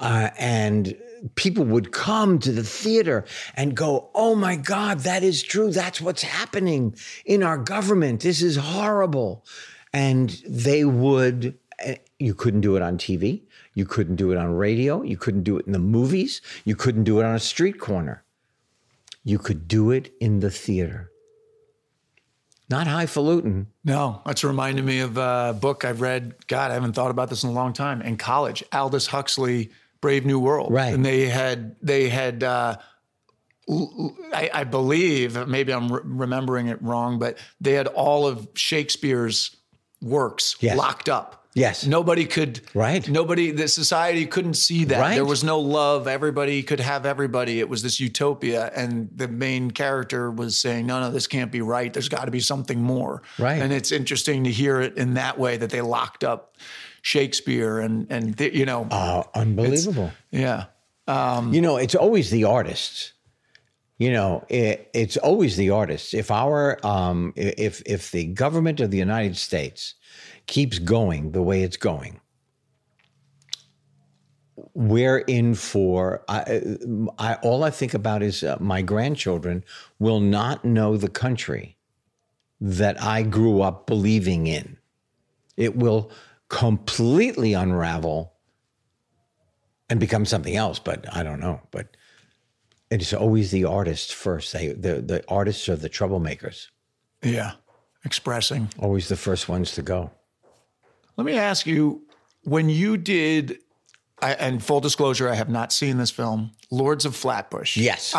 and people would come to the theater and go, oh my God, that is true. That's what's happening in our government. This is horrible. And they would, you couldn't do it on TV. You couldn't do it on radio. You couldn't do it in the movies. You couldn't do it on a street corner. You could do it in the theater. Not highfalutin. No, that's reminding me of a book I've read. God, I haven't thought about this in a long time. In college, Aldous Huxley, Brave New World. Right. And they had I believe, maybe I'm remembering it wrong, but they had all of Shakespeare's works locked up. Yes. Nobody could, the society couldn't see that. Right. There was no love. Everybody could have everybody. It was this utopia. And the main character was saying, no, this can't be right. There's got to be something more. Right. And it's interesting to hear it in that way, that they locked up Shakespeare and unbelievable. Yeah. It's always the artists. It's always the artists. If if the government of the United States keeps going the way it's going, we're in for, all I think about is my grandchildren will not know the country that I grew up believing in. It will completely unravel and become something else, but I don't know. But it's always the artists first. The artists are the troublemakers. Yeah, expressing. Always the first ones to go. Let me ask you, when you did, and full disclosure, I have not seen this film, Lords of Flatbush. Yes.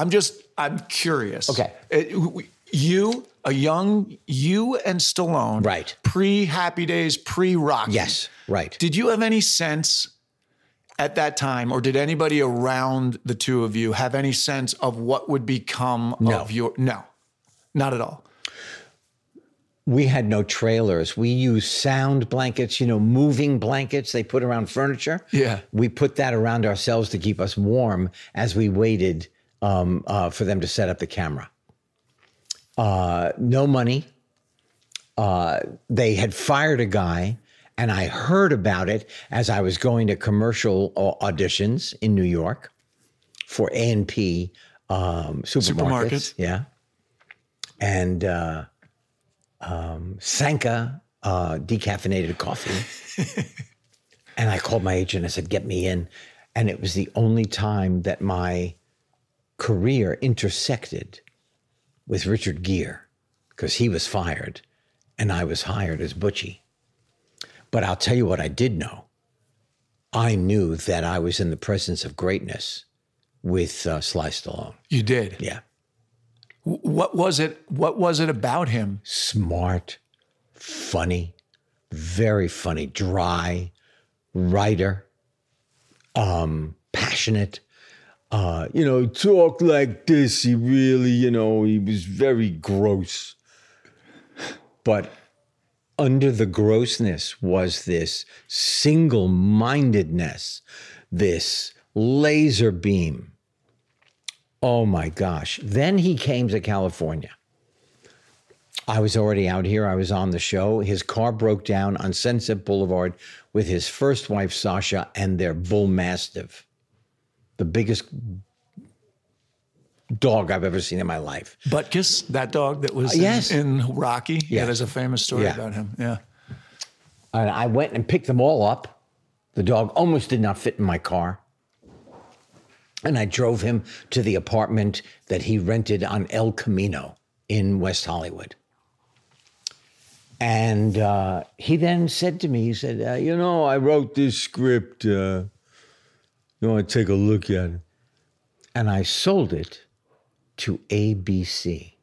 I'm curious. Okay. You and Stallone. Right. Pre-Happy Days, pre-Rocky. Yes, right. Did you have any sense at that time, or did anybody around the two of you have any sense of what would become of your... No, not at all. We had no trailers. We used sound blankets, moving blankets they put around furniture. Yeah. We put that around ourselves to keep us warm as we waited for them to set up the camera. No money. They had fired a guy, and I heard about it as I was going to commercial auditions in New York for A&P supermarkets. Yeah. And Sanka decaffeinated coffee. And I called my agent. I said, get me in. And it was the only time that my career intersected with Richard Gere, because he was fired and I was hired as Butchie. But I'll tell you what I did know. I knew that I was in the presence of greatness with Sly Stallone. You did? Yeah. What was it about him? Smart, funny, very funny, dry, writer, passionate. Talk like this, he really, he was very gross. But under the grossness was this single-mindedness, this laser beam. Oh, my gosh. Then he came to California. I was already out here. I was on the show. His car broke down on Sunset Boulevard with his first wife, Sasha, and their bull mastiff. The biggest dog I've ever seen in my life. Butkus, that dog that was in Rocky. Yeah, there's a famous story about him. Yeah. And I went and picked them all up. The dog almost did not fit in my car. And I drove him to the apartment that he rented on El Camino in West Hollywood. And he then said to me, I wrote this script. You want to take a look at it? And I sold it to ABC.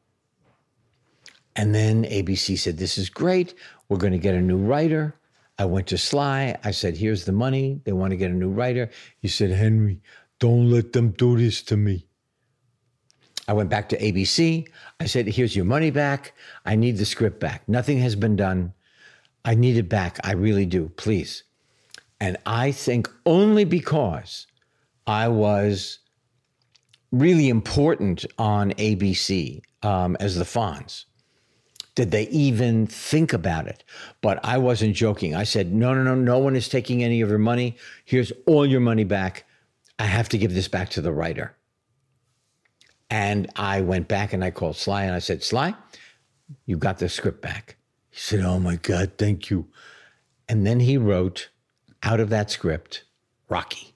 And then ABC said, this is great. We're going to get a new writer. I went to Sly. I said, here's the money. They want to get a new writer. He said, Henry, don't let them do this to me. I went back to ABC. I said, here's your money back. I need the script back. Nothing has been done. I need it back. I really do. Please. And I think only because I was really important on ABC as the Fonz. Did they even think about it? But I wasn't joking. I said, no one is taking any of your money. Here's all your money back. I have to give this back to the writer. And I went back and I called Sly and I said, Sly, you got the script back. He said, oh my God, thank you. And then he wrote out of that script, Rocky.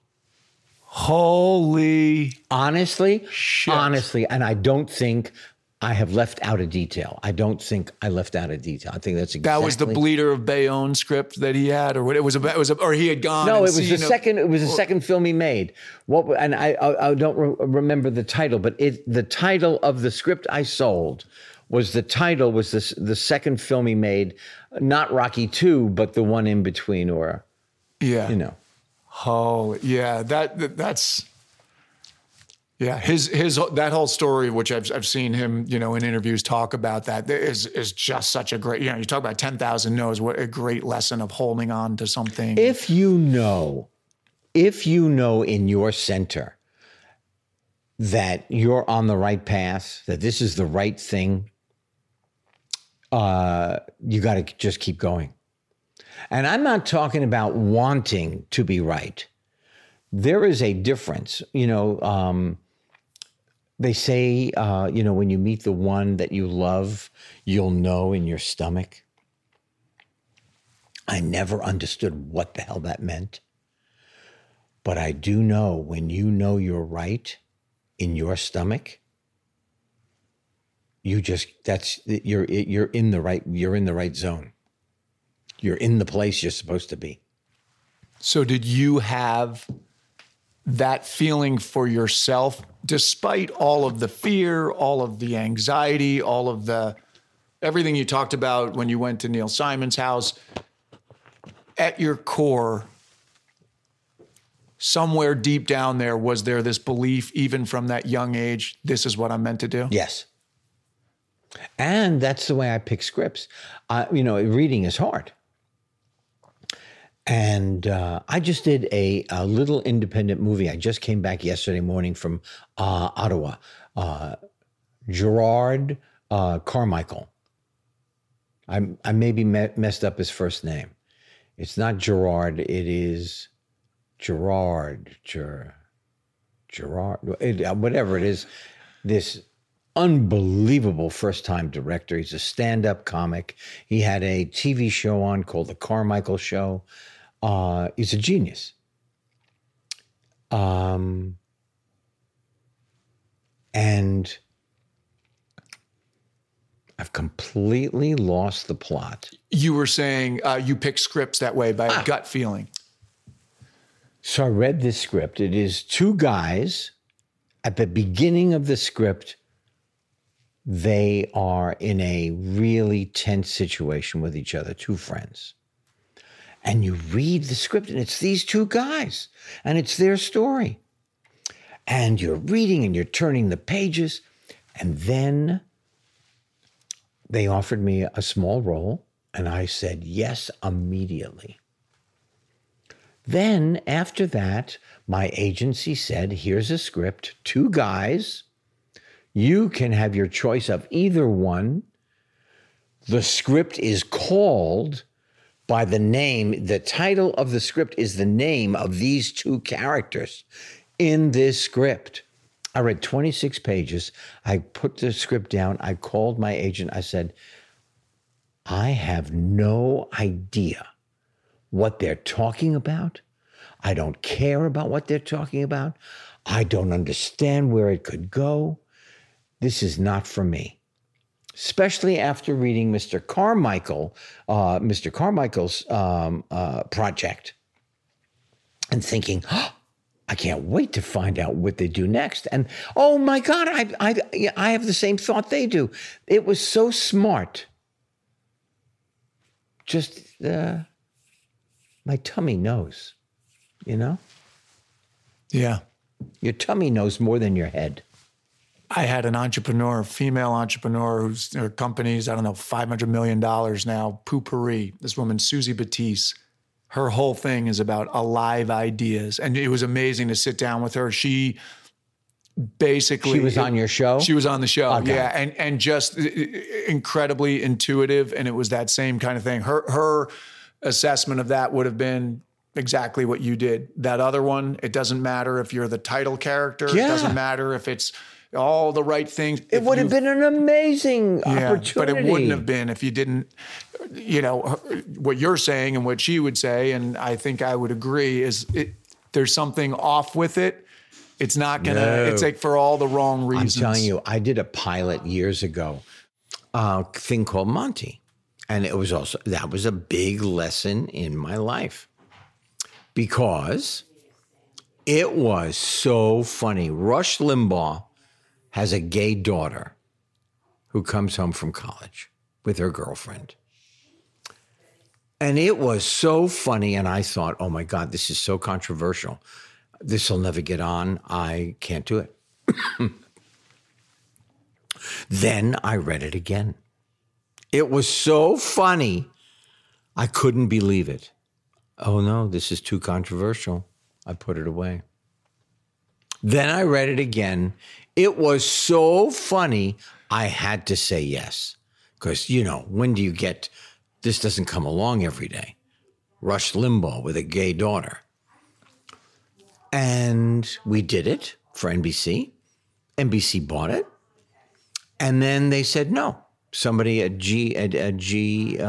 Holy shit. Honestly, and I don't think I have left out a detail. I think that's exactly. That was the Bleeder of Bayonne script that he had, or what it was about. Or he had gone. No, it was the second film he made. I don't remember the title, but the title of the script I sold was the second film he made, not Rocky II, but the one in between, or yeah, you know. Oh, yeah, that's yeah. His that whole story, which I've seen him, you know, in interviews talk about that is just such a great, you know, you talk about 10,000 no's, what a great lesson of holding on to something. If you know in your center that you're on the right path, that this is the right thing, you got to just keep going. And I'm not talking about wanting to be right. There is a difference. You know, they say, you know, when you meet the one that you love, you'll know in your stomach. I never understood what the hell that meant. But I do know when you know you're right in your stomach, you're in the right zone. You're in the place you're supposed to be. So did you have that feeling for yourself, despite all of the fear, all of the anxiety, all of the everything you talked about when you went to Neil Simon's house? At your core, somewhere deep down there, was there this belief, even from that young age, this is what I'm meant to do? Yes. And that's the way I pick scripts. You know, reading is hard. And I just did a little independent movie. I just came back yesterday morning from Ottawa. Gerard Carmichael. I maybe messed up his first name. It's not Gerard. It is Gerard. Gerard. Whatever it is. This unbelievable first-time director. He's a stand-up comic. He had a TV show on called The Carmichael Show. He's a genius. And I've completely lost the plot. You were saying you pick scripts that way by a gut feeling. So I read this script. It is two guys at the beginning of the script. They are in a really tense situation with each other, two friends. And you read the script and it's these two guys and it's their story. And you're reading and you're turning the pages. And then they offered me a small role and I said yes immediately. Then after that, my agency said, here's a script, two guys. You can have your choice of either one. The script is called by the name. The title of the script is the name of these two characters in this script. I read 26 pages. I put the script down. I called my agent. I said, I have no idea what they're talking about. I don't care about what they're talking about. I don't understand where it could go. This is not for me, especially after reading Mr. Carmichael's project and thinking, oh, I can't wait to find out what they do next. And, oh, my God, I have the same thought they do. It was so smart. Just my tummy knows, you know? Yeah. Your tummy knows more than your head. I had an entrepreneur, female entrepreneur, who's her company's, I don't know, $500 million now, Poo-Pourri. This woman, Susie Batiste, her whole thing is about alive ideas. And it was amazing to sit down with her. She basically. She was on your show? She was on the show. Okay. Yeah. And just incredibly intuitive. And it was that same kind of thing. Her assessment of that would have been exactly what you did. That other one, it doesn't matter if you're the title character. Yeah. It doesn't matter if it's all the right things. It would have been an amazing opportunity. But it wouldn't have been if you didn't, you know, what you're saying and what she would say, and I think I would agree, is there's something off with it. It's not going to, it's like for all the wrong reasons. I'm telling you, I did a pilot years ago, a thing called Monty. And it was also, that was a big lesson in my life because it was so funny. Rush Limbaugh has a gay daughter who comes home from college with her girlfriend. And it was so funny. And I thought, oh my God, this is so controversial. This will never get on. I can't do it. Then I read it again. It was so funny. I couldn't believe it. Oh no, this is too controversial. I put it away. Then I read it again. It was so funny, I had to say yes. Because, you know, when do you get, this doesn't come along every day. Rush Limbaugh with a gay daughter. And we did it for NBC. NBC bought it. And then they said no. Somebody at GE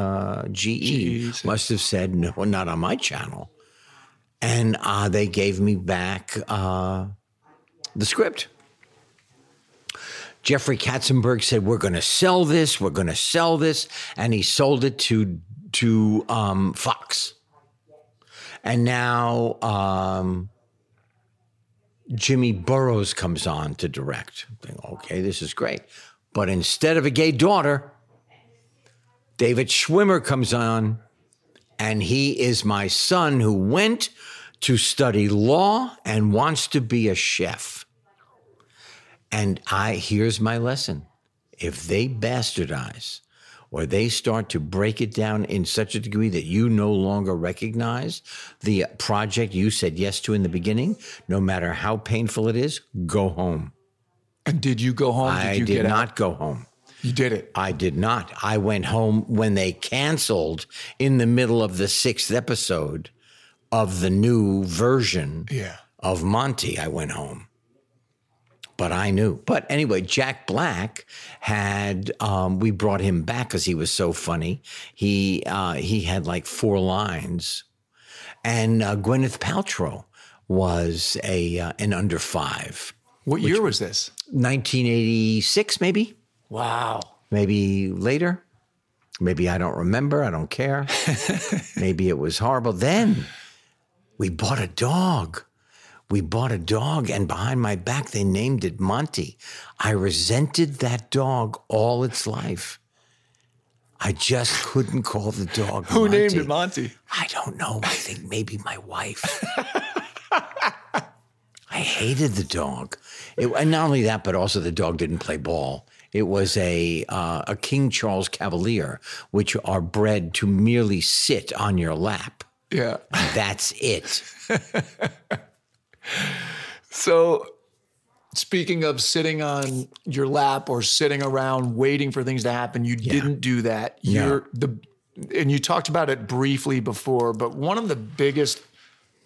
must have said, no, not on my channel. And they gave me back the script. Jeffrey Katzenberg said, we're going to sell this. We're going to sell this. And he sold it to Fox. And now Jimmy Burrows comes on to direct. I think, okay, this is great. But instead of a gay daughter, David Schwimmer comes on. And he is my son who went to study law and wants to be a chef. And here's my lesson. If they bastardize or they start to break it down in such a degree that you no longer recognize the project you said yes to in the beginning, no matter how painful it is, go home. And did you go home? I did not go home. You did it. I did not. I went home when they canceled in the middle of the 6th episode of the new version of Monty. I went home. But I knew. But anyway, Jack Black had, we brought him back because he was so funny. He had like 4 lines. And Gwyneth Paltrow was an under 5. What year was this? 1986, maybe. Wow. Maybe later. Maybe I don't remember. I don't care. Maybe it was horrible. Then we bought a dog. We bought a dog, and behind my back, they named it Monty. I resented that dog all its life. I just couldn't call the dog Monty. Who named it Monty? I don't know. I think maybe my wife. I hated the dog. And not only that, but also the dog didn't play ball. It was a King Charles Cavalier, which are bred to merely sit on your lap. Yeah. And that's it. So speaking of sitting on your lap or sitting around waiting for things to happen, you didn't do that. Yeah. And you talked about it briefly before, but one of the biggest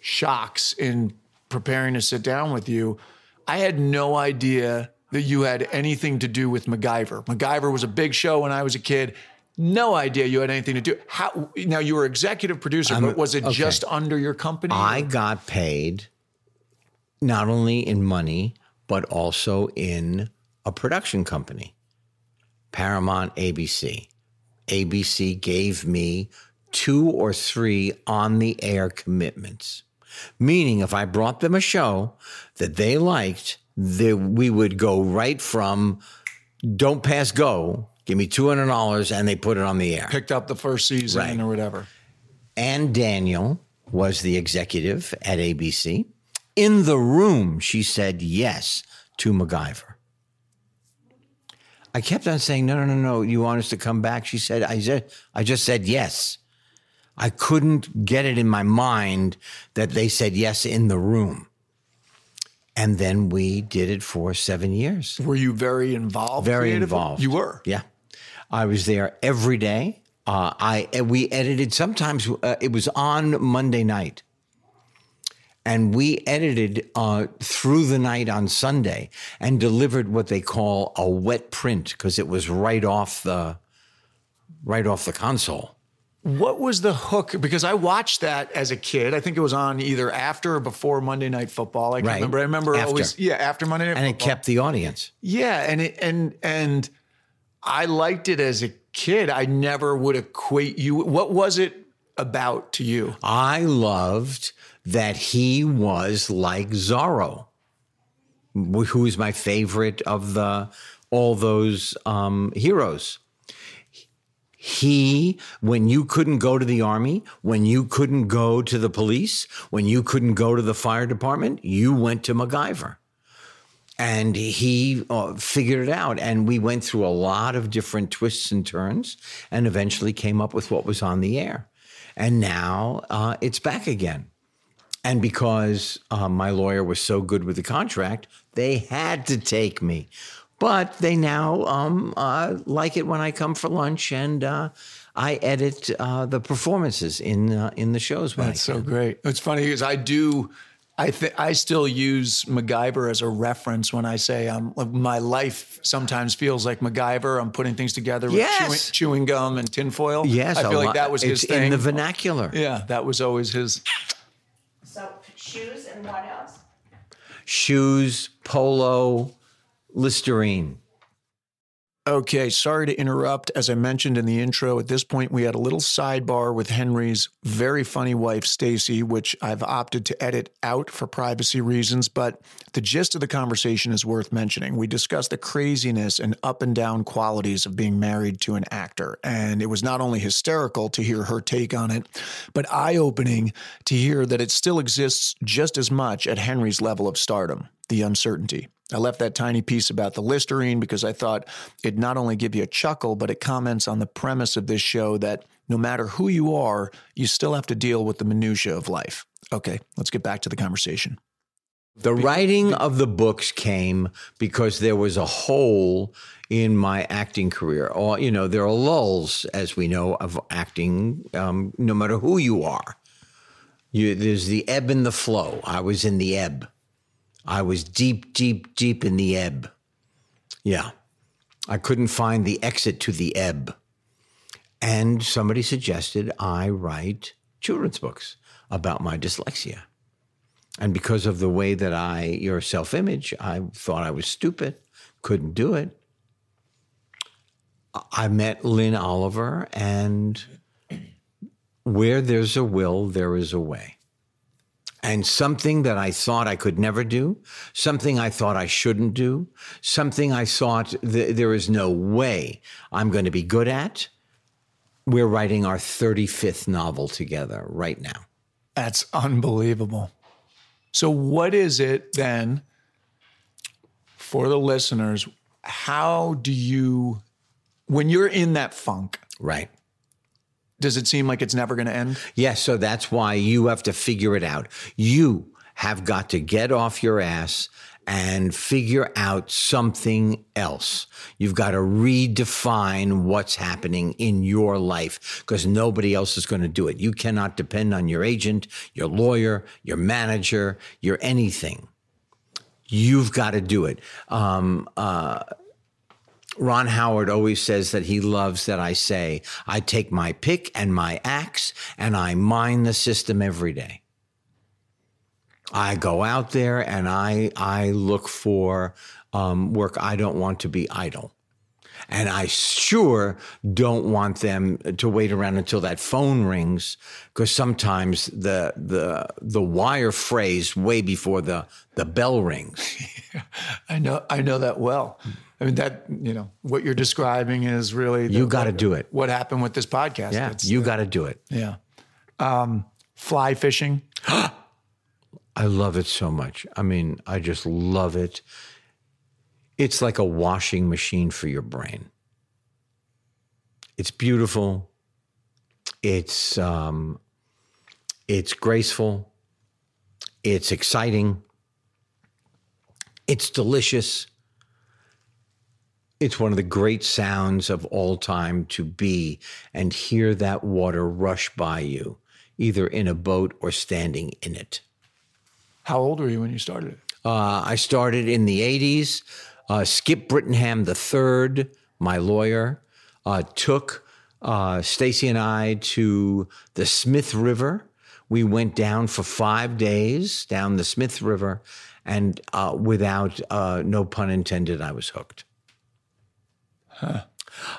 shocks in preparing to sit down with you, I had no idea that you had anything to do with MacGyver. MacGyver was a big show when I was a kid. No idea you had anything to do. Now, you were executive producer, but was it just under your company? I got paid not only in money, but also in a production company. Paramount, ABC. ABC gave me 2 or 3 on-the-air commitments, meaning if I brought them a show that they liked, we would go right from don't pass go, give me $200, and they put it on the air. Picked up the first season or whatever. Ann Daniel was the executive at ABC. In the room, she said yes to MacGyver. I kept on saying, no, you want us to come back? She said, I just said yes. I couldn't get it in my mind that they said yes in the room. And then we did it for 7 years. Were you very involved? Very involved. You were? Yeah. I was there every day. We edited sometimes. It was on Monday night. And we edited through the night on Sunday and delivered what they call a wet print because it was right off the console. What was the hook? Because I watched that as a kid. I think it was on either after or before Monday Night Football. I can't remember. I remember always, after Monday Night Football. And it kept the audience. Yeah, and I liked it as a kid. I never would equate you. What was it about to you? I loved that he was like Zorro, who is my favorite of all those heroes. He, when you couldn't go to the army, when you couldn't go to the police, when you couldn't go to the fire department, you went to MacGyver. And he figured it out. And we went through a lot of different twists and turns and eventually came up with what was on the air. And now it's back again. And because my lawyer was so good with the contract, they had to take me. But they now like it when I come for lunch, and I edit the performances in the shows. That's so great. It's funny because I still use MacGyver as a reference when I say my life sometimes feels like MacGyver. I'm putting things together with chewing gum and tinfoil. Yes, I feel like that was his thing. It's in the vernacular. Yeah, that was always his. So shoes and what else? Shoes, polo, Listerine. Okay, sorry to interrupt. As I mentioned in the intro, at this point, we had a little sidebar with Henry's very funny wife, Stacy, which I've opted to edit out for privacy reasons, but the gist of the conversation is worth mentioning. We discussed the craziness and up and down qualities of being married to an actor, and it was not only hysterical to hear her take on it, but eye-opening to hear that it still exists just as much at Henry's level of stardom, the uncertainty. I left that tiny piece about the Listerine because I thought it'd not only give you a chuckle, but it comments on the premise of this show that no matter who you are, you still have to deal with the minutia of life. Okay, let's get back to the conversation. The writing of the books came because there was a hole in my acting career. Or, you know, there are lulls, as we know, of acting, no matter who you are. There's the ebb and the flow. I was in the ebb. I was deep, deep, deep in the ebb. Yeah. I couldn't find the exit to the ebb. And somebody suggested I write children's books about my dyslexia. And because of the way that your self-image, I thought I was stupid, couldn't do it. I met Lynn Oliver, and where there's a will, there is a way. And something that I thought I could never do, something I thought I shouldn't do, something I thought there is no way I'm going to be good at, we're writing our 35th novel together right now. That's unbelievable. So what is it then, for the listeners, how do you, when you're in that funk, right? Does it seem like it's never going to end? Yes, so that's why you have to figure it out. You have got to get off your ass and figure out something else. You've got to redefine what's happening in your life because nobody else is going to do it. You cannot depend on your agent, your lawyer, your manager, your anything. You've got to do it. Ron Howard always says that he loves that I say, I take my pick and my axe and I mine the system every day. I go out there and I look for work. I don't want to be idle. And I sure don't want them to wait around until that phone rings because sometimes the wire frays way before the bell rings. I know that well. I mean, that, you know, what you're describing is really... You got to do it. What happened with this podcast. Yeah, you got to do it. Yeah. Fly fishing. I love it so much. I mean, I just love it. It's like a washing machine for your brain. It's beautiful. It's graceful. It's exciting. It's delicious. It's one of the great sounds of all time to be and hear that water rush by you, either in a boat or standing in it. How old were you when you started it? I started in the 80s. Skip Brittingham III, my lawyer, took Stacy and I to the Smith River. We went down for 5 days down the Smith River, and without, no pun intended, I was hooked. Huh.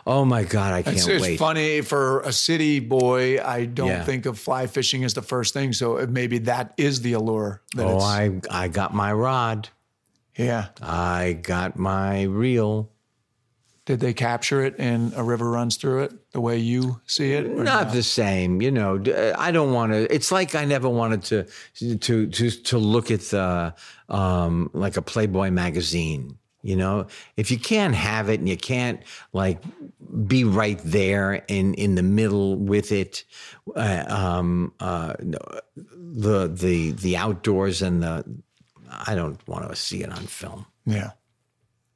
Oh, my God, I can't wait. It's funny, for a city boy, I don't think of fly fishing as the first thing, so maybe that is the allure. I got my rod. Yeah. I got my reel. Did they capture it and a river runs through it the way you see it? Not the same. You know, I don't want to. It's like I never wanted to look at the like a Playboy magazine. You know, if you can't have it and you can't like be right there in the middle with it, the outdoors and the, I don't want to see it on film. Yeah.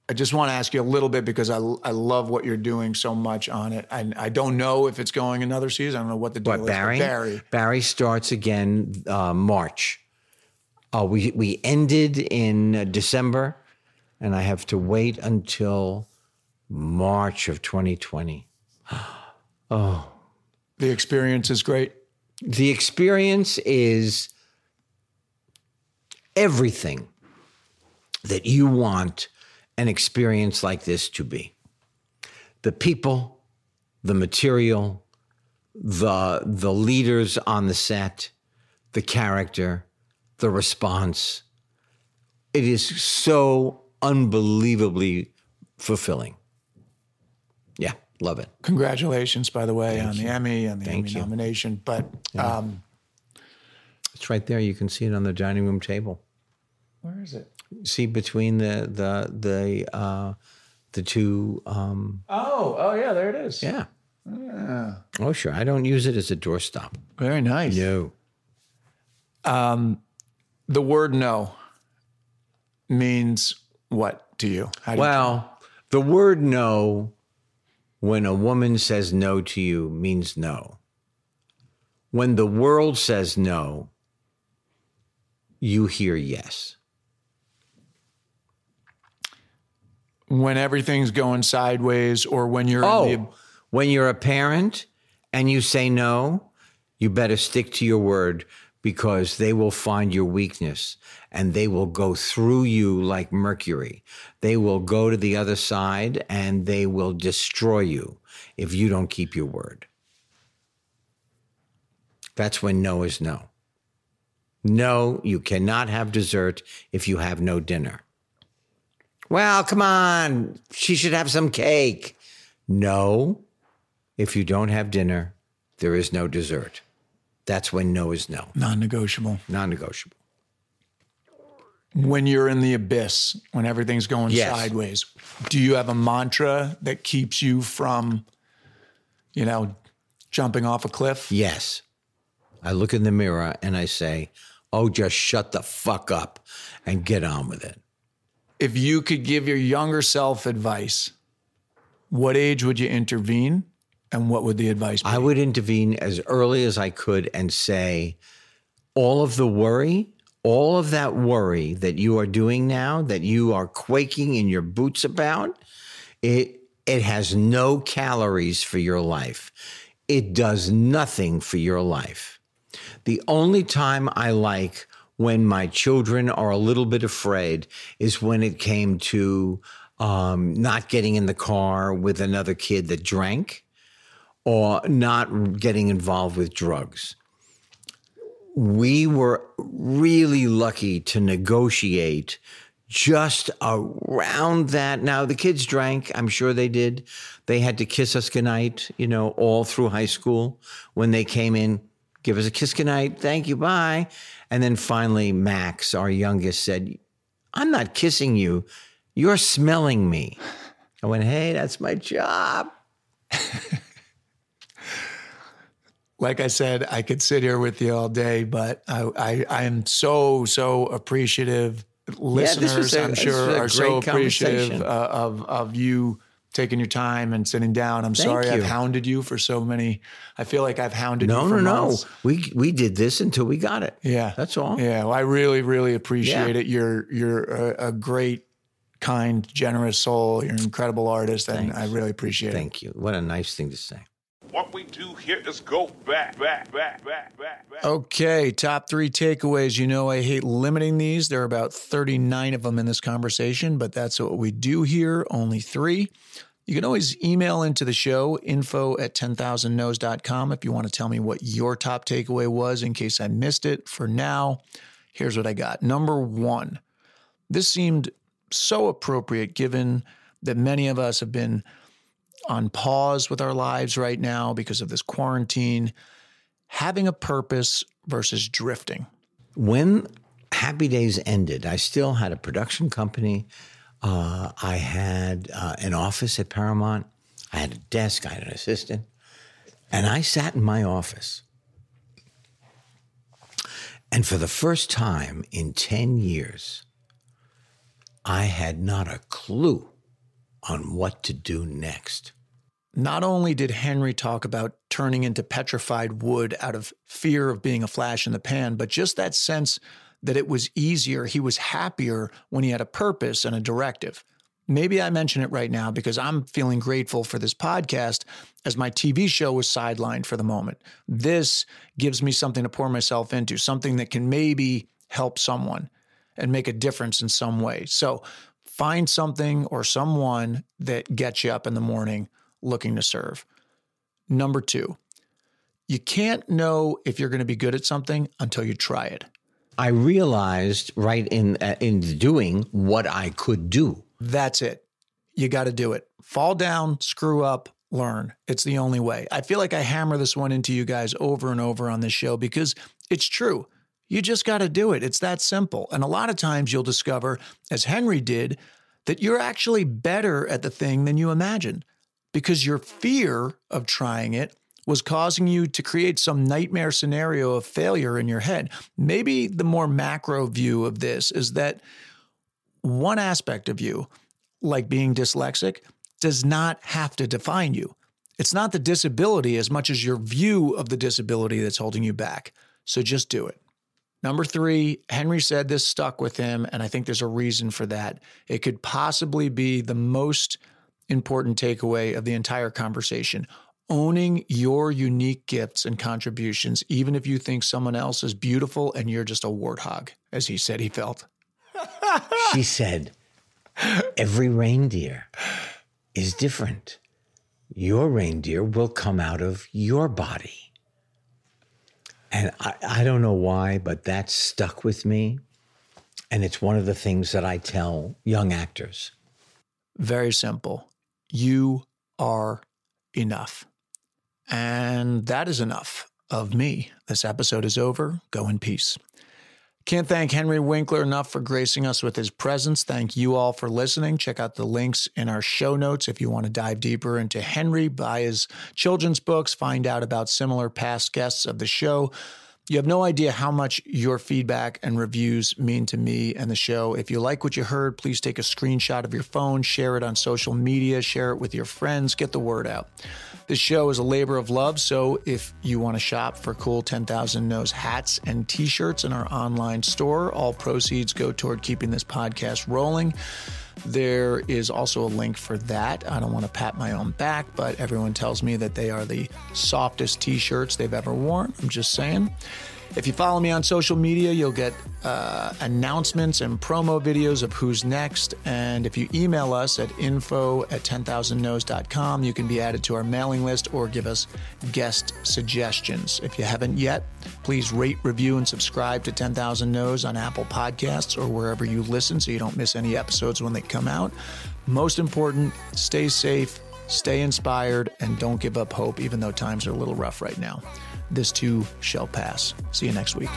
I just want to ask you a little bit because I love what you're doing so much on it. I don't know if it's going another season. I don't know what the deal is. Barry starts again March. We ended in December. And I have to wait until March of 2020. Oh. The experience is great. The experience is everything that you want an experience like this to be. The people, the material, the leaders on the set, the character, the response. It is so unbelievably fulfilling. Yeah, love it. Congratulations, by the way, on the Emmy and the Emmy nomination. But it's right there. You can see it on the dining room table. Where is it? See between the two. Oh yeah, there it is. Yeah. Oh sure, I don't use it as a doorstop. Very nice. No. The word no means what to you? The word no, when a woman says no to you, means no. When the world says no, you hear yes. When everything's going sideways or when you're... when you're a parent and you say no, you better stick to your word, because they will find your weakness and they will go through you like mercury. They will go to the other side and they will destroy you if you don't keep your word. That's when no is no. No, you cannot have dessert if you have no dinner. Well, come on, she should have some cake. No, if you don't have dinner, there is no dessert. That's when no is no. Non-negotiable. Non-negotiable. When you're in the abyss, when everything's going sideways, do you have a mantra that keeps you from, you know, jumping off a cliff? Yes. I look in the mirror and I say, oh, just shut the fuck up and get on with it. If you could give your younger self advice, what age would you intervene? And what would the advice be? I would intervene as early as I could and say, all of that worry that you are doing now, that you are quaking in your boots about, it has no calories for your life. It does nothing for your life. The only time I like when my children are a little bit afraid is when it came to not getting in the car with another kid that drank, or not getting involved with drugs. We were really lucky to negotiate just around that. Now, the kids drank. I'm sure they did. They had to kiss us goodnight, you know, all through high school. When they came in, give us a kiss goodnight. Thank you. Bye. And then finally, Max, our youngest, said, I'm not kissing you. You're smelling me. I went, hey, that's my job. Like I said, I could sit here with you all day, but I am so appreciative listeners, I'm sure, are so appreciative of you taking your time and sitting down. I'm sorry I've hounded you for so many. I feel like I've hounded you for months. We did this until we got it. Yeah. That's all. Yeah. Well, I really, really appreciate it. You're a great, kind, generous soul. You're an incredible artist, and I really appreciate it. Thank you. What a nice thing to say. What we do here is go back. Okay, top three takeaways. You know, I hate limiting these. There are about 39 of them in this conversation, but that's what we do here, only three. You can always email into the show, info@10,000nos.com, if you want to tell me what your top takeaway was in case I missed it. For now, here's what I got. Number one, this seemed so appropriate given that many of us have been on pause with our lives right now because of this quarantine, having a purpose versus drifting. When Happy Days ended, I still had a production company. I had an office at Paramount. I had a desk. I had an assistant. And I sat in my office. And for the first time in 10 years, I had not a clue on what to do next. Not only did Henry talk about turning into petrified wood out of fear of being a flash in the pan, but just that sense that it was easier, he was happier when he had a purpose and a directive. Maybe I mention it right now because I'm feeling grateful for this podcast as my TV show was sidelined for the moment. This gives me something to pour myself into, something that can maybe help someone and make a difference in some way. So find something or someone that gets you up in the morning looking to serve. Number two, you can't know if you're going to be good at something until you try it. I realized right in doing what I could do. That's it. You got to do it. Fall down, screw up, learn. It's the only way. I feel like I hammer this one into you guys over and over on this show because it's true. You just got to do it. It's that simple. And a lot of times you'll discover, as Henry did, that you're actually better at the thing than you imagined because your fear of trying it was causing you to create some nightmare scenario of failure in your head. Maybe the more macro view of this is that one aspect of you, like being dyslexic, does not have to define you. It's not the disability as much as your view of the disability that's holding you back. So just do it. Number three, Henry said this stuck with him, and I think there's a reason for that. It could possibly be the most important takeaway of the entire conversation. Owning your unique gifts and contributions, even if you think someone else is beautiful and you're just a warthog, as he said he felt. She said, every reindeer is different. Your reindeer will come out of your body. And I don't know why, but that stuck with me. And it's one of the things that I tell young actors. Very simple. You are enough. And that is enough of me. This episode is over. Go in peace. Can't thank Henry Winkler enough for gracing us with his presence. Thank you all for listening. Check out the links in our show notes if you want to dive deeper into Henry, buy his children's books, find out about similar past guests of the show. You have no idea how much your feedback and reviews mean to me and the show. If you like what you heard, please take a screenshot of your phone, share it on social media, share it with your friends, get the word out. This show is a labor of love, so if you want to shop for cool 10,000 Nos hats and T-shirts in our online store, all proceeds go toward keeping this podcast rolling. There is also a link for that. I don't want to pat my own back, but everyone tells me that they are the softest T-shirts they've ever worn. I'm just saying. If you follow me on social media, you'll get announcements and promo videos of who's next. And if you email us at info@10,000nos.com, you can be added to our mailing list or give us guest suggestions. If you haven't yet, please rate, review, and subscribe to 10,000 Nos on Apple Podcasts or wherever you listen so you don't miss any episodes when they come out. Most important, stay safe, stay inspired, and don't give up hope, even though times are a little rough right now. This too shall pass. See you next week.